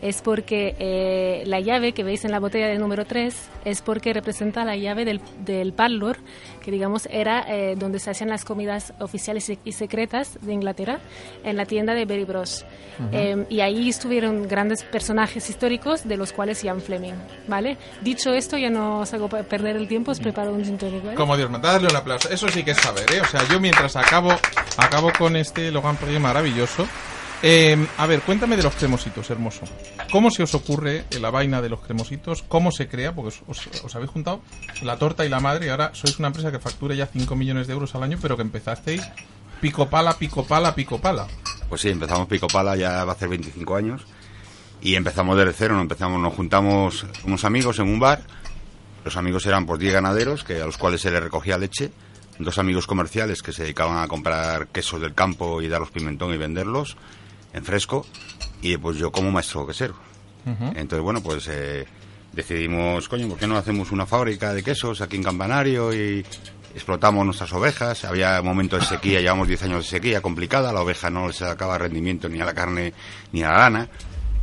Es porque la llave que veis en la botella del número 3 es porque representa la llave del parlour, que digamos era donde se hacían las comidas oficiales y secretas de Inglaterra, en la tienda de Berry Bros. Y ahí estuvieron grandes personajes históricos, de los cuales Ian Fleming, ¿vale? Dicho esto, ya no os hago perder el tiempo, os preparo un gin tonic, ¿vale? Como Dios, dadle un aplauso. Eso sí que es saber, ¿eh? O sea, yo mientras acabo con este Logan Paguet maravilloso. A ver, cuéntame de los cremositos, hermoso. ¿Cómo se os ocurre la vaina de los cremositos? ¿Cómo se crea? Porque os habéis juntado la torta y la madre y ahora sois una empresa que factura ya 5 millones de euros al año, pero que empezasteis pico pala, pico pala, pico pala. Pues sí, empezamos pico pala, ya va a hacer 25 años. Y empezamos desde cero, nos juntamos unos amigos en un bar. Los amigos eran por 10 ganaderos, a los cuales se les recogía leche. 2 amigos comerciales que se dedicaban a comprar quesos del campo y daros pimentón y venderlos en fresco. Y pues yo como maestro quesero. Entonces, bueno, pues decidimos, ¿por qué no hacemos una fábrica de quesos aquí en Campanario? Y explotamos nuestras ovejas. Había momentos de sequía, llevamos 10 años de sequía complicada. La oveja no le sacaba rendimiento ni a la carne ni a la lana.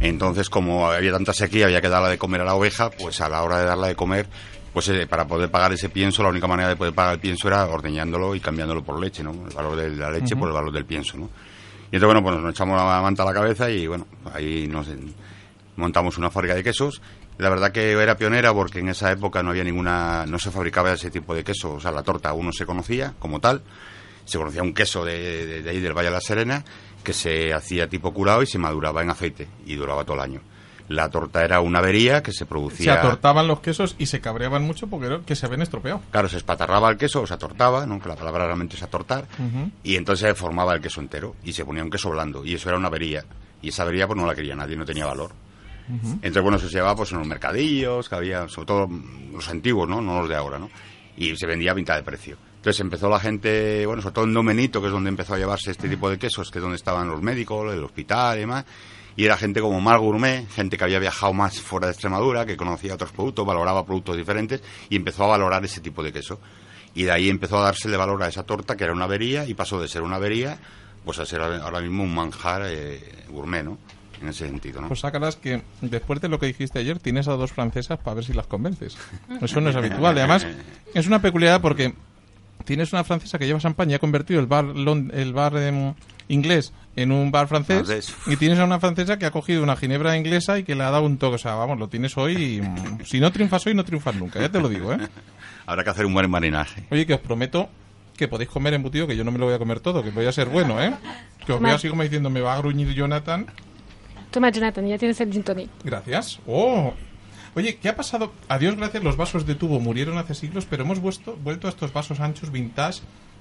Entonces, como había tanta sequía, había que darla de comer a la oveja, pues a la hora de darla de comer, pues para poder pagar ese pienso, la única manera de poder pagar el pienso era ordeñándolo y cambiándolo por leche, ¿no? El valor de la leche por el valor del pienso, ¿no? Y entonces, bueno, pues nos echamos la manta a la cabeza y, bueno, ahí nos montamos una fábrica de quesos. La verdad que era pionera porque en esa época no había ninguna, no se fabricaba ese tipo de queso, o sea, la torta aún no se conocía como tal. Se conocía un queso de ahí del Valle de la Serena, que se hacía tipo curado y se maduraba en aceite y duraba todo el año. La torta era una avería que se producía. Se atortaban los quesos y se cabreaban mucho porque era que se habían estropeado. Claro, se espatarraba el queso o se atortaba, ¿no? Que la palabra realmente es atortar. Y entonces se formaba el queso entero y se ponía un queso blando y eso era una avería. Y esa avería pues no la quería nadie, no tenía valor. Entonces, bueno, eso se llevaba pues en los mercadillos que había, sobre todo los antiguos, ¿no? No los de ahora, ¿no? Y se vendía a mitad de precio. Entonces empezó la gente, bueno, sobre todo en Don Benito, que es donde empezó a llevarse este tipo de quesos, que es donde estaban los médicos, el hospital y demás, y era gente como más gourmet, gente que había viajado más fuera de Extremadura, que conocía otros productos, valoraba productos diferentes, y empezó a valorar ese tipo de queso. Y de ahí empezó a dársele valor a esa torta, que era una avería, y pasó de ser una avería, pues a ser ahora mismo un manjar gourmet, ¿no? En ese sentido, ¿no? Pues sácalas que después de lo que dijiste ayer tienes a 2 francesas para ver si las convences. Eso no es habitual. Además, es una peculiaridad porque tienes una francesa que lleva champán y ha convertido el bar inglés en un bar francés. Y tienes a una francesa que ha cogido una ginebra inglesa y que le ha dado un toque. O sea, vamos, lo tienes hoy y si no triunfas hoy, no triunfas nunca. Ya te lo digo, ¿eh? Habrá que hacer un buen marinaje. Oye, que os prometo que podéis comer embutido, que yo no me lo voy a comer todo, que voy a ser bueno, ¿eh? Que os voy así como diciendo, me va a gruñir Jonathan. Toma, Jonathan, ya tienes el gin tonic. Gracias. ¡Oh! Oye, ¿qué ha pasado? A Dios gracias, los vasos de tubo murieron hace siglos, pero hemos vuelto a estos vasos anchos vintage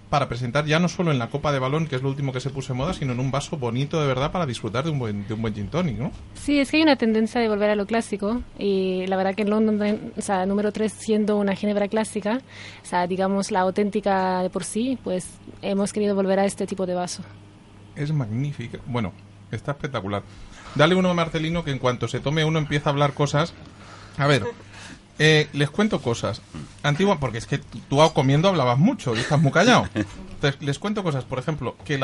para presentar ya no solo en la copa de balón, que es lo último que se puso en moda, sino en un vaso bonito de verdad para disfrutar de un buen gin tonic, ¿no? Sí, es que hay una tendencia de volver a lo clásico y la verdad que en London, o sea, número 3 siendo una ginebra clásica, o sea, digamos la auténtica de por sí, pues hemos querido volver a este tipo de vaso. Es magnífico. Bueno, está espectacular. Dale uno a Marcelino que en cuanto se tome uno empieza a hablar cosas. A ver, les cuento cosas. Antigua, porque es que tú comiendo hablabas mucho y estás muy callado. Entonces, les cuento cosas. Por ejemplo, que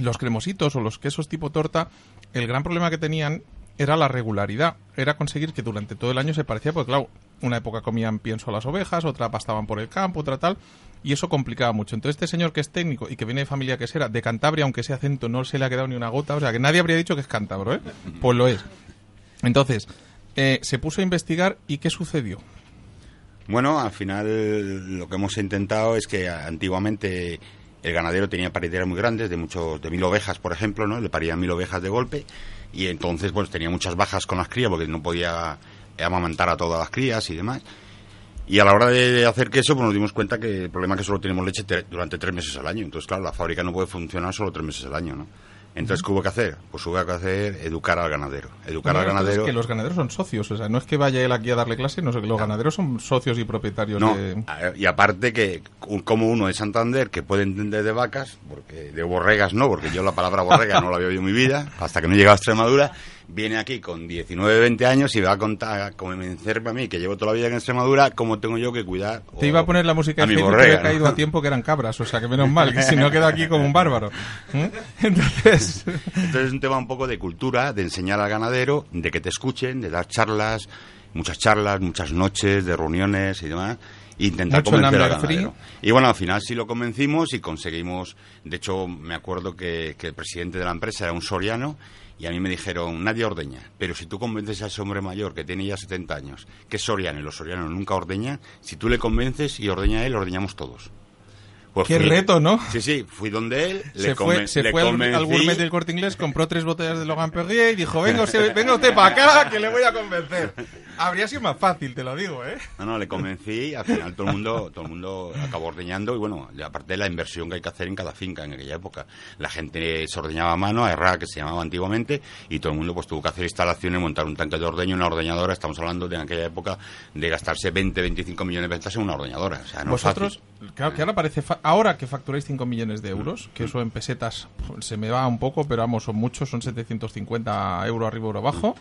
los cremositos o los quesos tipo torta, el gran problema que tenían era la regularidad. Era conseguir que durante todo el año se parecía, porque claro, una época comían pienso a las ovejas, otra pastaban por el campo, otra tal, y eso complicaba mucho. Entonces, este señor que es técnico y que viene de familia quesera, de Cantabria, aunque ese acento no se le ha quedado ni una gota, o sea, que nadie habría dicho que es cántabro, ¿eh? Pues lo es. Entonces, se puso a investigar y ¿qué sucedió? Bueno, al final lo que hemos intentado es que antiguamente el ganadero tenía parideras muy grandes, de 1.000 ovejas, por ejemplo, ¿no? Le parían 1.000 ovejas de golpe y entonces pues tenía muchas bajas con las crías porque no podía amamantar a todas las crías y demás. Y a la hora de hacer queso, pues nos dimos cuenta que el problema es que solo tenemos leche durante 3 meses al año. Entonces, claro, la fábrica no puede funcionar solo 3 meses al año, ¿no? Entonces, ¿qué hubo que hacer? Pues hubo que hacer educar al ganadero. Es que los ganaderos son socios, o sea, no es que vaya él aquí a darle clase, no sé, que los ganaderos son socios y propietarios. No, y aparte que, como uno de Santander, que puede entender de vacas, porque de borregas no, porque yo la palabra borrega no la había oído en mi vida, hasta que no llegaba a Extremadura. viene aquí con 19, 20 años y va a contar, convencerme a mí, que llevo toda la vida en Extremadura, cómo tengo yo que cuidar. Te iba a poner la música de borrega, que he caído a tiempo, que eran cabras, o sea que menos mal, que si no quedo aquí como un bárbaro. ¿Eh? Entonces es un tema un poco de cultura, de enseñar al ganadero, de que te escuchen, de dar charlas, muchas noches, de reuniones y demás. Intentar convencer al ganadero. Y bueno, al final sí lo convencimos y conseguimos. De hecho, me acuerdo que el presidente de la empresa era un soriano y a mí me dijeron, nadie ordeña, pero si tú convences a ese hombre mayor que tiene ya 70 años, que es soriano y los sorianos nunca ordeñan, si tú le convences y ordeña a él, ordeñamos todos. Pues qué reto, ¿no? Sí, sí, fui donde él, le fue al gourmet del Corte Inglés, compró 3 botellas de Logan Perrier y dijo, venga usted para acá, que le voy a convencer. Habría sido más fácil, te lo digo, ¿eh? No, le convencí, al final todo el mundo acabó ordeñando y bueno, aparte de la inversión que hay que hacer en cada finca en aquella época. La gente se ordeñaba a mano, a herra, que se llamaba antiguamente, y todo el mundo pues tuvo que hacer instalaciones, montar un tanque de ordeño, una ordeñadora. Estamos hablando de en aquella época de gastarse 20, 25 millones de pesetas en una ordeñadora. O sea, no vosotros, fácil. Claro que ahora parece fácil. Ahora que facturáis 5 millones de euros, que eso en pesetas se me va un poco, pero vamos, son muchos, son 750 euros arriba o abajo,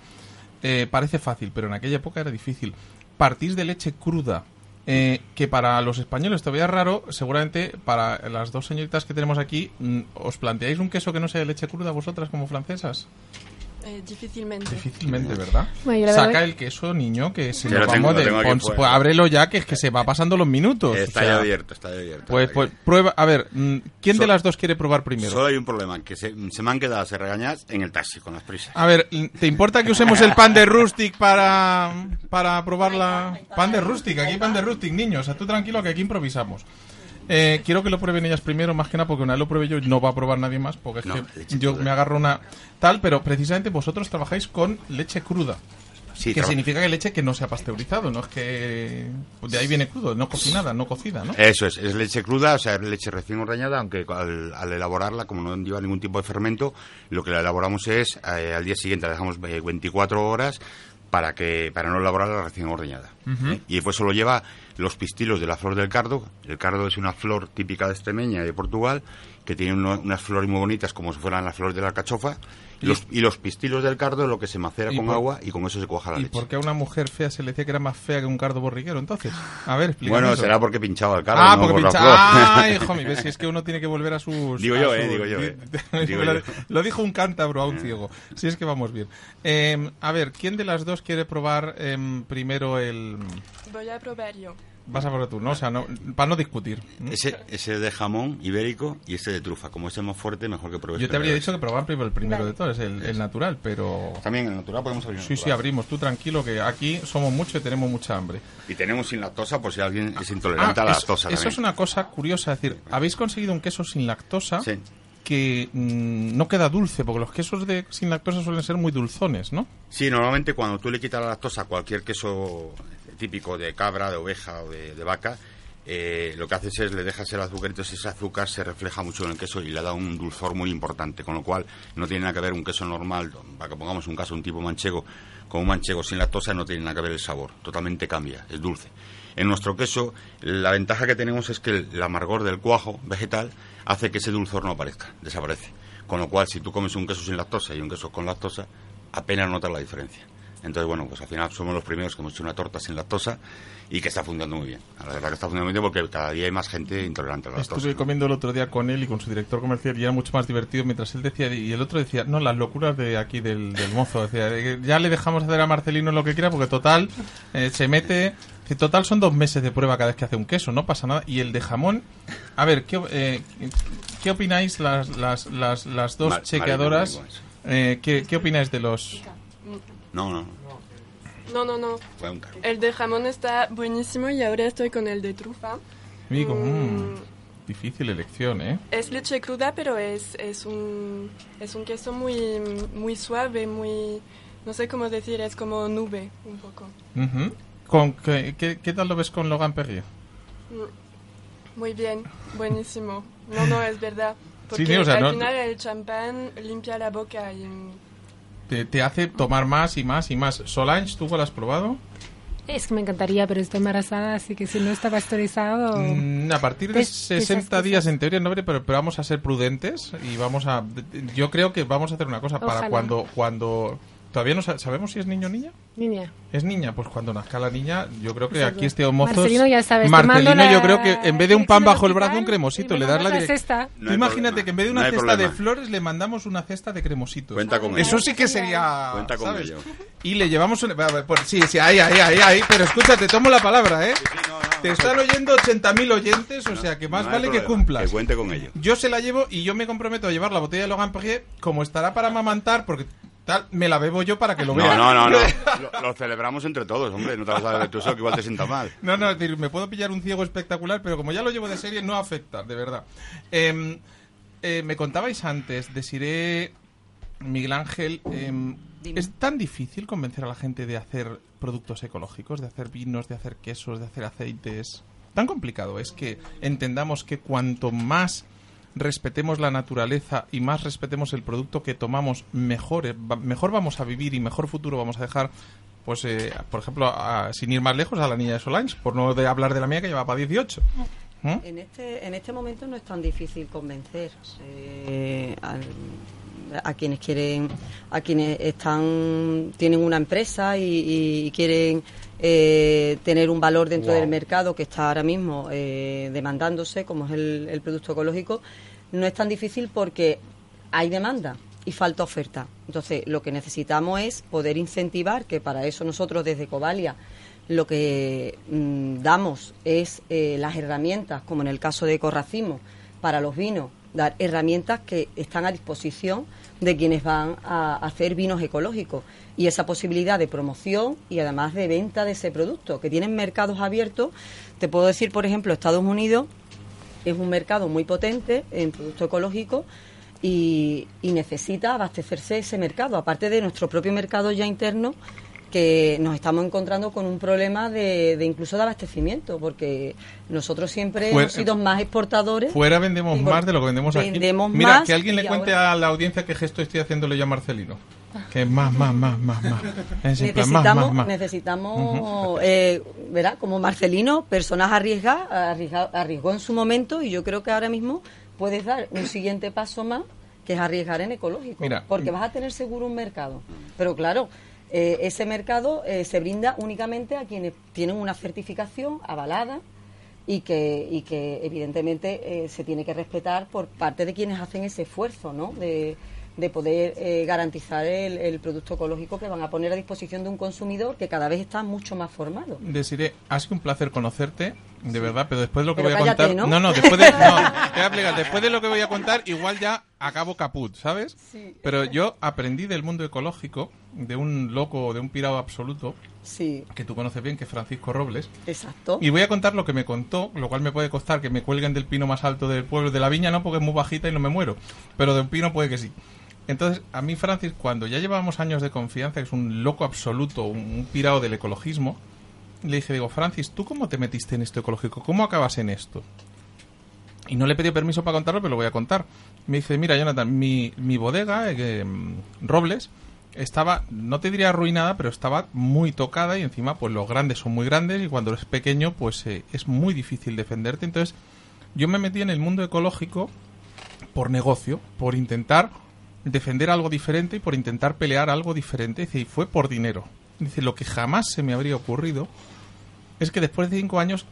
parece fácil, pero en aquella época era difícil. Partís de leche cruda, que para los españoles todavía es raro, seguramente para las dos señoritas que tenemos aquí, ¿os planteáis un queso que no sea de leche cruda vosotras como francesas? Difícilmente, ¿verdad? Bueno, saca el queso, niño, que se lo vamos de... Pues ábrelo ya, que es que se va pasando los minutos. Está ya abierto, está abierto. Pues prueba, a ver, ¿quién de las dos quiere probar primero? Solo hay un problema, que se me han quedado, se regañas en el taxi con las prisas. A ver, ¿te importa que usemos el pan de Rustic para probar la... Pan de Rustic, aquí hay pan de Rustic, niños, o sea, tú tranquilo que aquí improvisamos. Quiero que lo prueben ellas primero, más que nada, porque una vez lo pruebe yo no va a probar nadie más, porque es no, que yo cruda. Me agarro una tal, pero precisamente vosotros trabajáis con leche cruda, sí, que significa que leche que no se ha pasteurizado, no es que de ahí viene crudo, no cocinada, no cocida, ¿no? Eso es leche cruda, o sea, es leche recién ordeñada, aunque al elaborarla, como no lleva ningún tipo de fermento, lo que la elaboramos es al día siguiente, la dejamos 24 horas para no elaborar la recién ordeñada. Uh-huh. Y pues solo lleva los pistilos de la flor del cardo. El cardo es una flor típica de Extremeña, de Portugal, que tiene unas flores muy bonitas, como si fueran las flores de la alcachofa. Y los pistilos del cardo es lo que se macera con agua y con eso se cuaja la leche. ¿Y por qué a una mujer fea se le decía que era más fea que un cardo borriquero, entonces? A ver, explícame. Bueno, será porque pinchaba el cardo. Ah, no porque pinchaba. ¡Ay, hijo mío! ¿Ves? Si es que uno tiene que volver a sus... Digo yo. Lo dijo un cántabro a un ciego. Si es que vamos bien. A ver, ¿quién de las dos quiere probar primero el...? Voy a probar yo. Vas a probar tú, ¿no? O sea, no, para no discutir. Ese de jamón ibérico y este de trufa. Como este es más fuerte, mejor que pruebes. Yo te habría dicho que probar el primero de todos, el natural, pero... También el natural podemos abrir. Sí, sí, abrimos. Tú tranquilo, que aquí somos muchos y tenemos mucha hambre. Y tenemos sin lactosa, por si alguien es intolerante a la lactosa. Eso es una cosa curiosa. Es decir, habéis conseguido un queso sin lactosa que no queda dulce, porque los quesos sin lactosa suelen ser muy dulzones, ¿no? Sí, normalmente cuando tú le quitas la lactosa a cualquier queso... típico de cabra, de oveja o de vaca, lo que haces es le dejas el azúcar, entonces ese azúcar se refleja mucho en el queso y le da un dulzor muy importante, con lo cual no tiene nada que ver un queso normal, para que pongamos un caso, un tipo manchego, con un manchego sin lactosa no tiene nada que ver el sabor, totalmente cambia, es dulce. En nuestro queso, la ventaja que tenemos es que el amargor del cuajo vegetal hace que ese dulzor no aparezca, desaparece, con lo cual si tú comes un queso sin lactosa y un queso con lactosa, apenas notas la diferencia. Entonces, bueno, pues al final somos los primeros que hemos hecho una torta sin lactosa y que está funcionando muy bien. La verdad que está funcionando muy bien porque cada día hay más gente intolerante a la lactosa. Estuve comiendo el otro día con él y con su director comercial y era mucho más divertido mientras él decía, y el otro decía, no, las locuras de aquí del mozo. Decía, ya le dejamos hacer a Marcelino lo que quiera porque total, se mete... En total son 2 meses de prueba cada vez que hace un queso, no pasa nada. Y el de jamón, a ver, ¿qué opináis las dos chequeadoras? ¿Qué opináis de los...? No. El de jamón está buenísimo y ahora estoy con el de trufa. Amigo, difícil elección, ¿eh? Es leche cruda, pero es un queso muy, muy suave, muy... No sé cómo decir, es como nube, un poco. Uh-huh. ¿Qué tal lo ves con Logan Perrier? Muy bien, buenísimo. No, es verdad. Porque sí, o sea, al final el champán limpia la boca y... Te hace tomar más y más y más. Solange, ¿tú lo has probado? Es que me encantaría, pero estoy embarazada, así que si no está pasteurizado... a partir de 60 días, en teoría, no, pero vamos a ser prudentes y vamos a... Yo creo que vamos a hacer una cosa. Ojalá. Para cuando ¿Todavía no sabemos si es niño o niña? Niña. Es niña, pues cuando nazca la niña, yo creo que exacto. Aquí este mozos... Marcelino, ya sabes, Marcelino, yo creo que en vez de un pan bajo el brazo, un cremosito, le das la directa. No, imagínate que en vez de una cesta problema. De flores, le mandamos una cesta de cremositos. Cuenta con eso sí que sería... Cuenta con ello. Y le llevamos... Un... Pues sí, ahí, pero escúchate, tomo la palabra, ¿eh? Sí, sí, no. Te están oyendo 80.000 oyentes, o sea que más no vale problema, que cumplas. Que cuente con ello. Yo se la llevo y yo me comprometo a llevar la botella de Logan Perrier, como estará para amamantar, porque... Tal, me la bebo yo para que lo vean. No. Lo celebramos entre todos, hombre. No te vas a beber tú solo, que igual te sienta mal. No, es decir, me puedo pillar un ciego espectacular, pero como ya lo llevo de serie, no afecta, de verdad. Me contabais antes, Desiré, Miguel Ángel, ¿es tan difícil convencer a la gente de hacer productos ecológicos, de hacer vinos, de hacer quesos, de hacer aceites? ¿Tan complicado es que entendamos que cuanto más respetemos la naturaleza y más respetemos el producto que tomamos, mejor vamos a vivir y mejor futuro vamos a dejar? Pues, por ejemplo, sin ir más lejos, a la niña de Solange, por no de hablar de la mía que lleva para 18. En este momento no es tan difícil convencer a quienes quieren, a quienes tienen una empresa y quieren tener un valor dentro del mercado que está ahora mismo demandándose, como es el producto ecológico. No es tan difícil porque hay demanda y falta oferta. Entonces, lo que necesitamos es poder incentivar, que para eso nosotros desde Covalia lo que damos es las herramientas, como en el caso de Ecorracimos, para los vinos, dar herramientas que están a disposición de quienes van a hacer vinos ecológicos, y esa posibilidad de promoción y además de venta de ese producto, que tienen mercados abiertos. Te puedo decir, por ejemplo, Estados Unidos es un mercado muy potente en producto ecológico y necesita abastecerse ese mercado, aparte de nuestro propio mercado ya interno, que nos estamos encontrando con un problema de incluso de abastecimiento, porque nosotros siempre hemos sido más exportadores. Fuera vendemos más de lo que vendemos aquí. Mira, que alguien le cuente a la audiencia qué gesto estoy haciéndole yo a Marcelino. Que más. Necesitamos, ¿verdad? Como Marcelino, personas arriesgó en su momento, y yo creo que ahora mismo puedes dar un siguiente paso más, que es arriesgar en ecológico. Mira, porque vas a tener seguro un mercado. Pero claro, ese mercado se brinda únicamente a quienes tienen una certificación avalada y que evidentemente se tiene que respetar por parte de quienes hacen ese esfuerzo, ¿no? De poder garantizar el producto ecológico que van a poner a disposición de un consumidor que cada vez está mucho más formado. Desiré, ha sido un placer conocerte, de verdad, pero después de lo que voy a contar... No, después de lo que voy a contar, igual ya acabo caput, ¿sabes? Sí. Pero yo aprendí del mundo ecológico, de un loco, de un pirado absoluto, sí, que tú conoces bien, que es Francisco Robles. Exacto. Y voy a contar lo que me contó, lo cual me puede costar que me cuelguen del pino más alto del pueblo. De la viña no, porque es muy bajita y no me muero, pero de un pino puede que sí. Entonces, a mí Francis, cuando ya llevábamos años de confianza, que es un loco absoluto, un pirado del ecologismo, le dije, digo, Francis, ¿tú cómo te metiste en esto ecológico? ¿Cómo acabas en esto? Y no le pedí permiso para contarlo, pero lo voy a contar. Me dice, mira, Jonathan, mi bodega, Robles, estaba, no te diría arruinada, pero estaba muy tocada, y encima pues los grandes son muy grandes, y cuando eres pequeño pues es muy difícil defenderte. Entonces yo me metí en el mundo ecológico por negocio, por intentar defender algo diferente y por intentar pelear algo diferente. Dice, y fue por dinero. Dice, lo que jamás se me habría ocurrido es que después de 5 años,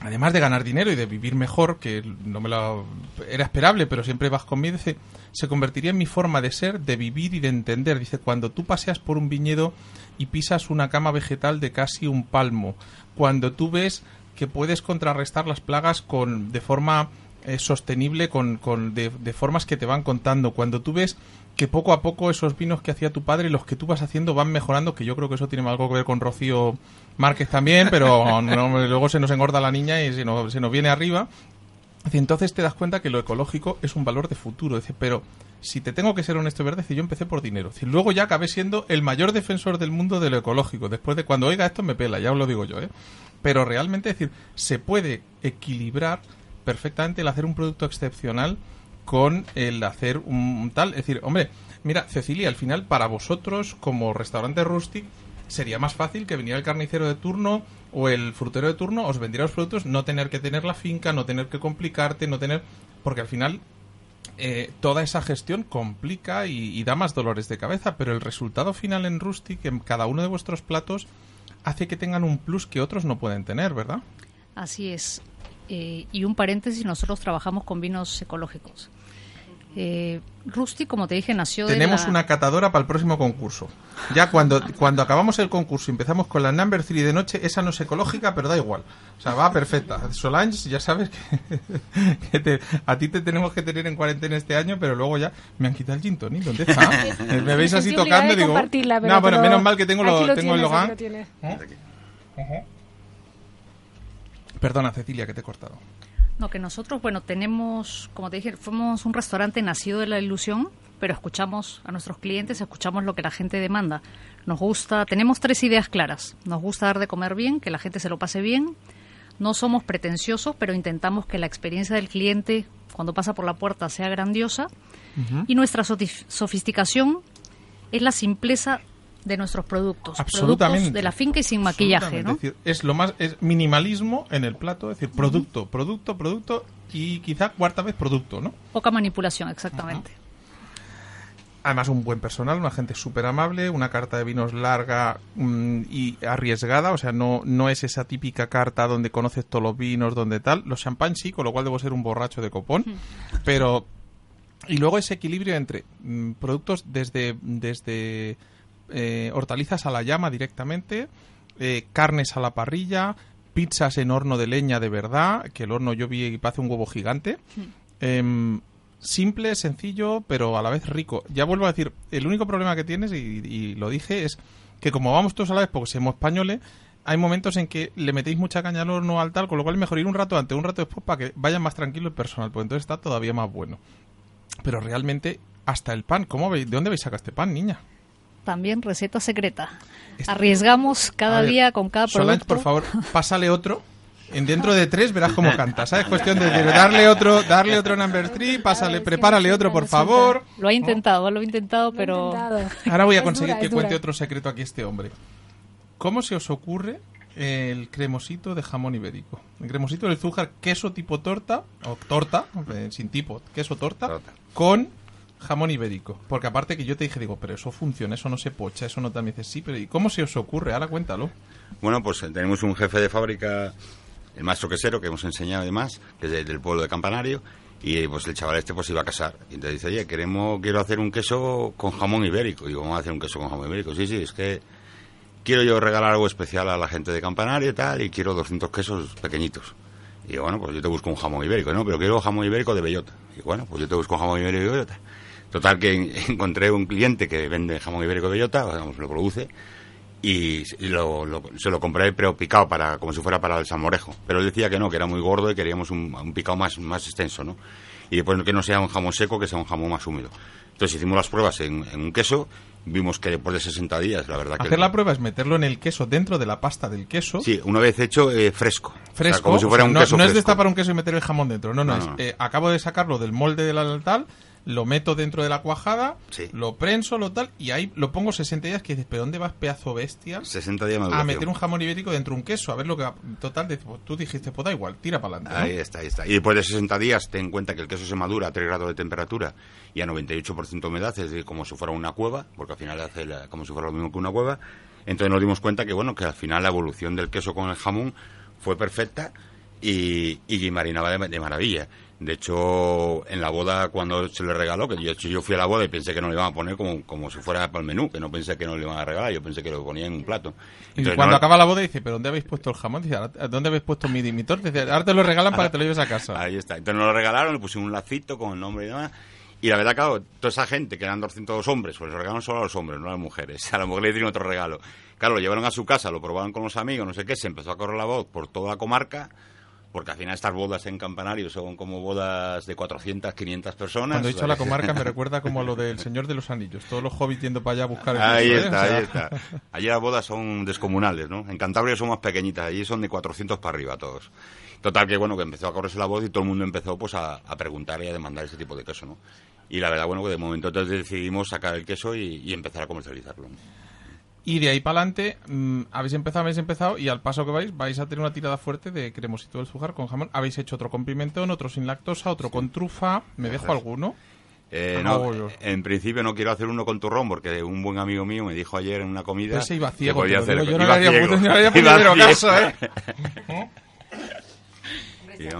además de ganar dinero y de vivir mejor, que no me lo era esperable, pero siempre vas conmigo, dice, se convertiría en mi forma de ser, de vivir y de entender. Dice, cuando tú paseas por un viñedo y pisas una cama vegetal de casi un palmo, cuando tú ves que puedes contrarrestar las plagas de forma sostenible, de formas que te van contando, cuando tú ves que poco a poco esos vinos que hacía tu padre y los que tú vas haciendo van mejorando, que yo creo que eso tiene algo que ver con Rocío Márquez también, pero luego se nos engorda la niña y se nos viene arriba. Entonces te das cuenta que lo ecológico es un valor de futuro. Dice, pero si te tengo que ser honesto, ¿verdad? Dice, yo empecé por dinero. Dice, luego ya acabé siendo el mayor defensor del mundo de lo ecológico. Después de cuando oiga esto me pela, ya os lo digo yo, ¿eh? Pero realmente, es decir, se puede equilibrar perfectamente el hacer un producto excepcional con el hacer un tal. Es decir, hombre, mira, Cecilia, al final para vosotros como restaurante Rustic sería más fácil que viniera el carnicero de turno o el frutero de turno, os vendiera los productos, no tener que tener la finca, no tener que complicarte, porque al final toda esa gestión complica y da más dolores de cabeza, pero el resultado final en Rustic, en cada uno de vuestros platos, hace que tengan un plus que otros no pueden tener, ¿verdad? Así es. Y un paréntesis, nosotros trabajamos con vinos ecológicos. Rustic, como te dije, nació Tenemos una catadora para el próximo concurso. Ya cuando acabamos el concurso, empezamos con la number 3 de noche, esa no es ecológica, pero da igual. O sea, va perfecta. Solange, ya sabes que a ti te tenemos que tener en cuarentena este año, pero luego ya me han quitado el gin tonic. ¿Dónde está? Me veis así tocando y digo... No, bueno, menos mal que tengo el Logan. Perdona, Cecilia, que te he cortado. No, que nosotros, bueno, tenemos, como te dije, fuimos un restaurante nacido de la ilusión, pero escuchamos a nuestros clientes, escuchamos lo que la gente demanda. Nos gusta, tenemos tres ideas claras. Nos gusta dar de comer bien, que la gente se lo pase bien. No somos pretenciosos, pero intentamos que la experiencia del cliente, cuando pasa por la puerta, sea grandiosa. Uh-huh. Y nuestra sofisticación es la simpleza de nuestros productos. Absolutamente. Productos de la finca y sin maquillaje, ¿no? Es decir, es minimalismo en el plato, es decir, producto, uh-huh, producto y quizá cuarta vez producto, ¿no? Poca manipulación, exactamente. Uh-huh. Además, un buen personal, una gente súper amable, una carta de vinos larga y arriesgada, o sea, no es esa típica carta donde conoces todos los vinos, donde tal. Los champán sí, con lo cual debo ser un borracho de copón, uh-huh, pero... Y luego ese equilibrio entre productos desde hortalizas a la llama directamente, carnes a la parrilla, pizzas en horno de leña de verdad, que el horno yo vi y hace un huevo gigante. Sí. Simple, sencillo, pero a la vez rico. Ya vuelvo a decir, el único problema que tienes, y lo dije, es que como vamos todos a la vez porque somos españoles, hay momentos en que le metéis mucha caña al horno al tal, con lo cual es mejor ir un rato antes, un rato después, para que vaya más tranquilo el personal, porque entonces está todavía más bueno. Pero realmente, hasta el pan, ¿de dónde habéis sacado este pan, niña? También receta secreta. Arriesgamos cada día con cada producto. Solange, por favor, pásale otro. Dentro de tres verás cómo canta, ¿sabes? Cuestión de darle otro number 3, pásale, prepárale otro, por favor. Lo he intentado, pero... Ahora voy a conseguir que cuente otro secreto aquí este hombre. ¿Cómo se os ocurre el cremosito de jamón ibérico? El cremosito del Zújar, queso tipo torta, o torta, sin tipo, queso torta, con... jamón ibérico, porque aparte que yo te dije, digo, pero eso funciona, eso no se pocha, eso no también dices, sí, pero ¿y cómo se os ocurre? Ahora cuéntalo. Bueno, pues tenemos un jefe de fábrica, el maestro quesero, que hemos enseñado y demás, que es del pueblo de Campanario, y pues el chaval este pues iba a casar, y entonces dice, oye, quiero hacer un queso con jamón ibérico, y digo, vamos a hacer un queso con jamón ibérico, sí, es que quiero yo regalar algo especial a la gente de Campanario y tal, y quiero 200 quesos pequeñitos. Y digo, bueno, pues yo te busco un jamón ibérico, no, pero quiero jamón ibérico de bellota, y bueno, pues yo te busco un jamón ibérico de bellota. Total, que encontré un cliente que vende jamón ibérico de bellota, digamos, lo produce, y se lo compré preopicado, como si fuera para el salmorejo. Pero él decía que no, que era muy gordo y queríamos un picado más extenso, ¿no? Y después que no sea un jamón seco, que sea un jamón más húmedo. Entonces hicimos las pruebas en un queso, vimos que después de 60 días, la verdad que... Hacer la prueba es meterlo en el queso, dentro de la pasta del queso. Sí, una vez hecho, fresco. Fresco, o sea, como si fuera un queso fresco. No es destapar un queso y meter el jamón dentro, no. Acabo de sacarlo del molde del altar, lo meto dentro de la cuajada, sí, lo prenso, lo tal, y ahí lo pongo 60 días, que dices, ¿pero dónde vas, pedazo bestia? 60 días maduración. A meter un jamón ibérico dentro de un queso, a ver lo que va... Total, tú dijiste, pues da igual, tira para adelante, ¿no? Ahí está. Y después de 60 días, ten en cuenta que el queso se madura a 3 grados de temperatura y a 98% de humedad, es decir, como si fuera una cueva, porque al final hace como si fuera lo mismo que una cueva. Entonces nos dimos cuenta que al final la evolución del queso con el jamón fue perfecta y marinaba de maravilla. De hecho, en la boda, cuando se le regaló, que yo fui a la boda y pensé que no le iban a poner como si fuera para el menú, que no pensé que no le iban a regalar, yo pensé que lo ponían en un plato. Entonces, y cuando acaba la boda dice, ¿pero dónde habéis puesto el jamón? Dice, ¿dónde habéis puesto mi torta? Dice, ahora te lo regalan para que te lo lleves a casa. Ahí está. Entonces nos lo regalaron, le pusimos un lacito con el nombre y demás. Y la verdad, claro, toda esa gente, que eran 200 hombres, pues los regalaron solo a los hombres, no a las mujeres. A las mujeres le dieron otro regalo. Claro, lo llevaron a su casa, lo probaron con los amigos, no sé qué, se empezó a correr la voz por toda la comarca. Porque al final estas bodas en Campanario son como bodas de 400, 500 personas. Cuando he dicho la comarca me recuerda como a lo del Señor de los Anillos. Todos los hobbits yendo para allá a buscar el Ahí gusto, está, ahí está. Allí las bodas son descomunales, ¿no? En Cantabria son más pequeñitas, allí son de 400 para arriba todos. Total que empezó a correrse la voz y todo el mundo empezó pues a preguntar y a demandar ese tipo de queso, ¿no? Y la verdad, que de momento entonces decidimos sacar el queso y empezar a comercializarlo, ¿no? Y de ahí para adelante, habéis empezado, y al paso que vais a tener una tirada fuerte de cremosito del Zújar con jamón. Habéis hecho otro con pimentón, otro sin lactosa, otro con trufa. ¿Me dejo alguno? No, en principio no quiero hacer uno con turrón, porque un buen amigo mío me dijo ayer en una comida... Ese iba ciego, que podía hacer, yo no le haría primero caso, ¿eh?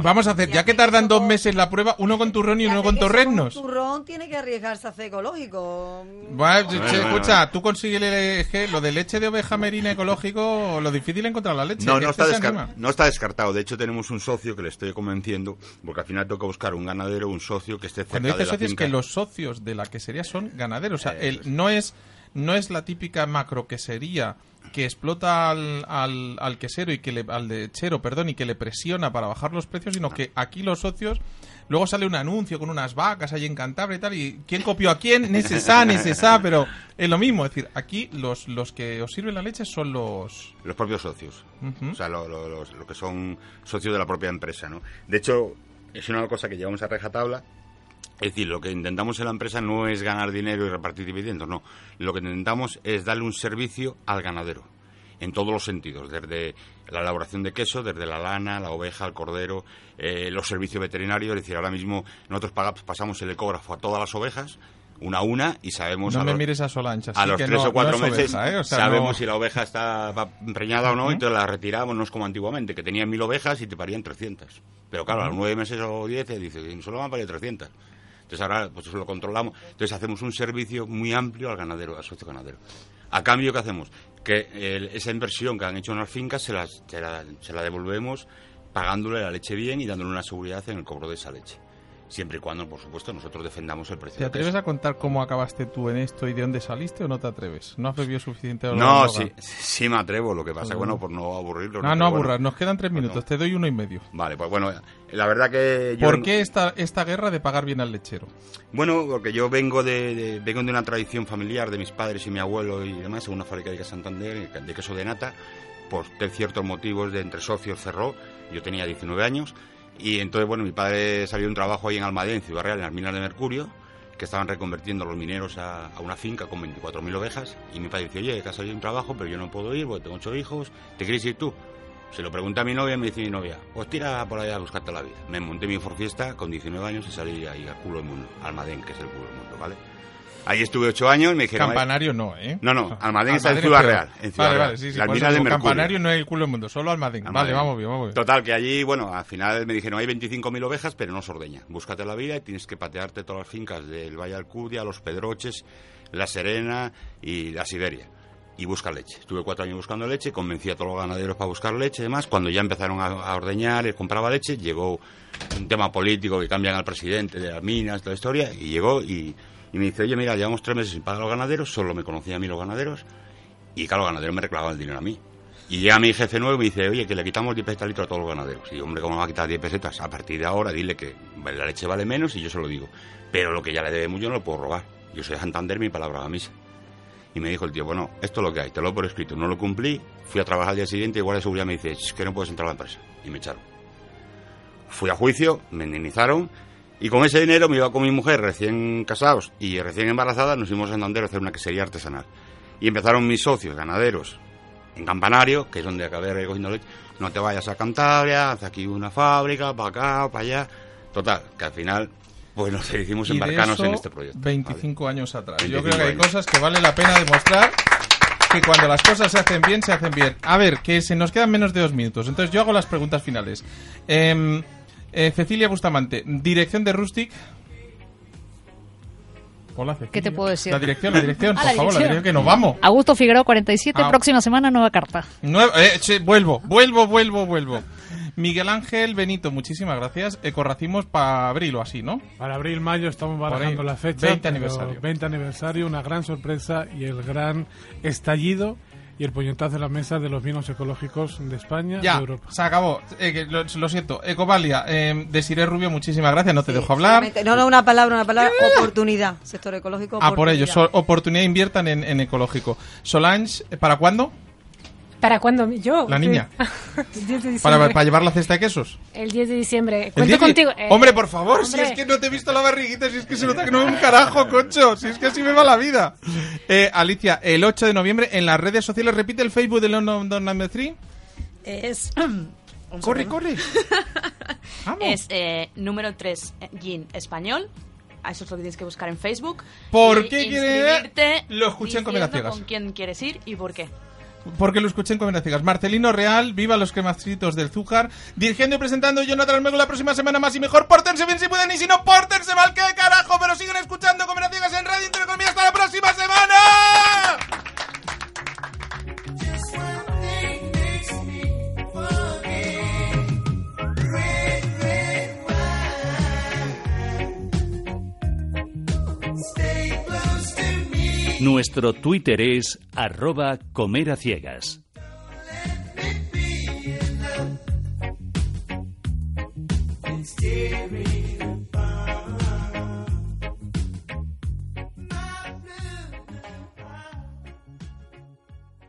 Vamos a hacer, ya que tardan 2 meses la prueba, uno con turrón y uno con torreznos. Un turrón tiene que arriesgarse a hacer ecológico. Bueno, escucha, tú consíguele lo de leche de oveja merina ecológico, lo difícil es encontrar la leche. No está descartado. De hecho, tenemos un socio que le estoy convenciendo, porque al final toca buscar un ganadero, un socio que esté cerca de la finca. Cuando dices socios, es que los socios de la quesería son ganaderos. O sea, no es la típica macro quesería que explota al quesero y que al lechero, y que le presiona para bajar los precios, sino que aquí los socios, luego sale un anuncio con unas vacas allí en Cantabria y tal, y ¿quién copió a quién? Necesá, pero es lo mismo, es decir, aquí los que os sirven la leche son los propios socios, o sea, los que son socios de la propia empresa, ¿no? De hecho, es una cosa que llevamos a rajatabla. Es decir, lo que intentamos en la empresa no es ganar dinero y repartir dividendos, no. Lo que intentamos es darle un servicio al ganadero, en todos los sentidos, desde la elaboración de queso, desde la lana, la oveja, el cordero, los servicios veterinarios. Es decir, ahora mismo nosotros pasamos el ecógrafo a todas las ovejas, una a una, y sabemos... No me mires a Solange, así a los que 3 o 4 meses oveja, ¿eh? O sea, sabemos si la oveja está preñada o no, entonces la retiramos, no es como antiguamente, que tenían 1000 ovejas y te parían 300. Pero claro, a los 9 meses o 10 te dicen, solo van a parir 300. Entonces ahora pues eso lo controlamos. Entonces hacemos un servicio muy amplio al ganadero, al socio ganadero. A cambio, ¿qué hacemos? Que esa inversión que han hecho en las fincas se la devolvemos pagándole la leche bien y dándole una seguridad en el cobro de esa leche. Siempre y cuando, por supuesto, nosotros defendamos el precio. ¿Te atreves a contar cómo acabaste tú en esto y de dónde saliste o no te atreves? ¿No has bebido suficiente? No, sí me atrevo. Lo que pasa, bueno, por no aburrirlo. No aburras. Nos quedan 3 minutos. Te doy 1,5. Vale, pues bueno... La verdad que yo... ¿Por qué esta guerra de pagar bien al lechero? Bueno, porque yo vengo de una tradición familiar de mis padres y mi abuelo y demás, en una fábrica de Santander, de queso de nata, por ciertos motivos de entre socios cerró, yo tenía 19 años, y entonces, bueno, mi padre salió de un trabajo ahí en Almadén, Ciudad Real, en las minas de mercurio, que estaban reconvertiendo a los mineros a una finca con 24.000 ovejas, y mi padre dice, oye, que has salido de un trabajo, pero yo no puedo ir porque tengo 8 hijos, ¿te quieres ir tú? Se lo pregunté a mi novia y me dice mi novia, pues tira por allá a buscarte la vida. Me monté mi forfiesta con 19 años y salí ahí al culo del mundo, Almadén, que es el culo del mundo, ¿vale? Ahí estuve 8 años y me dijeron... Campanario no, ¿eh? No, Almadén está en Ciudad Real. Vale, sí, las minas de mercurio. Campanario no es el culo del mundo, solo Almadén. Vale, vamos bien. Total, que allí, bueno, al final me dijeron, hay 25.000 ovejas, pero no se ordeña. Búscate la vida y tienes que patearte todas las fincas del Valle Alcudia, Los Pedroches, La Serena y la Siberia. Y busca leche. Estuve 4 años buscando leche, convencí a todos los ganaderos para buscar leche y demás. Cuando ya empezaron a ordeñar, les compraba leche, llegó un tema político que cambian al presidente de las minas, toda la historia, y llegó y me dice, oye, mira, llevamos 3 meses sin pagar a los ganaderos, solo me conocían a mí los ganaderos, y claro, los ganaderos me reclamaban el dinero a mí. Y llega mi jefe nuevo y me dice, oye, que le quitamos 10 pesetas al litro a todos los ganaderos. Y hombre, ¿cómo me va a quitar 10 pesetas? A partir de ahora, dile que la leche vale menos y yo se lo digo. Pero lo que ya le debemos yo no lo puedo robar. Yo soy de Santander, mi palabra a la misa. Y me dijo el tío, bueno, esto es lo que hay, te lo he por escrito. No lo cumplí, fui a trabajar al día siguiente y el guardia de seguridad me dice, es que no puedes entrar a la empresa. Y me echaron. Fui a juicio, me indemnizaron y con ese dinero me iba con mi mujer, recién casados y recién embarazada, nos fuimos a Santander a hacer una quesería artesanal. Y empezaron mis socios, ganaderos, en Campanario, que es donde acabé cogiendo leche. No te vayas a Cantabria, haz aquí una fábrica, para acá, para allá. Total, que al final... Pues nos decidimos embarcarnos en este proyecto. 25 años atrás. Yo creo que hay cosas que vale la pena demostrar que cuando las cosas se hacen bien, se hacen bien. A ver, que se nos quedan menos de 2 minutos. Entonces yo hago las preguntas finales. Cecilia Bustamante, dirección de Rustic. Hola, Cecilia. ¿Qué te puedo decir? La dirección, por favor, la dirección que nos vamos. Augusto Figueroa, 47, próxima semana, nueva carta. Vuelvo. Miguel Ángel Benito, muchísimas gracias. Ecorracimos para abril o así, ¿no? Para abril, mayo, estamos barajando la fecha. 20 aniversario. 20 aniversario, una gran sorpresa y el gran estallido y el puñetazo en la mesa de los vinos ecológicos de España y Europa. Ya, se acabó. Lo siento. Ecovalia, Desiré Rubio, muchísimas gracias. No te dejo hablar. No, una palabra. Oportunidad. Sector ecológico, oportunidad. Ah, por ello. Oportunidad, inviertan en ecológico. Solange, ¿para cuándo? ¿Para cuándo? ¿Yo? La niña. El 10 de diciembre. ¿Para llevar la cesta de quesos? El 10 de diciembre. ¿Cuento contigo? Hombre, por favor, hombre. Si es que no te he visto la barriguita, si es que se nota que no es un carajo, concho. Si es que así me va la vida. Alicia, el 8 de noviembre en las redes sociales, repite el Facebook de London Dry Gin 3. Es... corre, corre. Vamos. Es número 3, Gin Español. Eso es lo que tienes que buscar en Facebook. ¿Por qué quieres? Lo escuché en Comer a Ciegas. ¿Con quién quieres ir y por qué? Porque lo escuché en Comer a Ciegas. Marcelino Real, viva los Cremositos del Zújar. Dirigiendo y presentando Jonathan Armengol. La próxima semana más y mejor. Pórtense bien si pueden y si no, pórtense mal, qué carajo. Pero siguen escuchando Comer a Ciegas en Radio Intereconomía. ¡Hasta la próxima semana! Nuestro Twitter es @comeraciegas.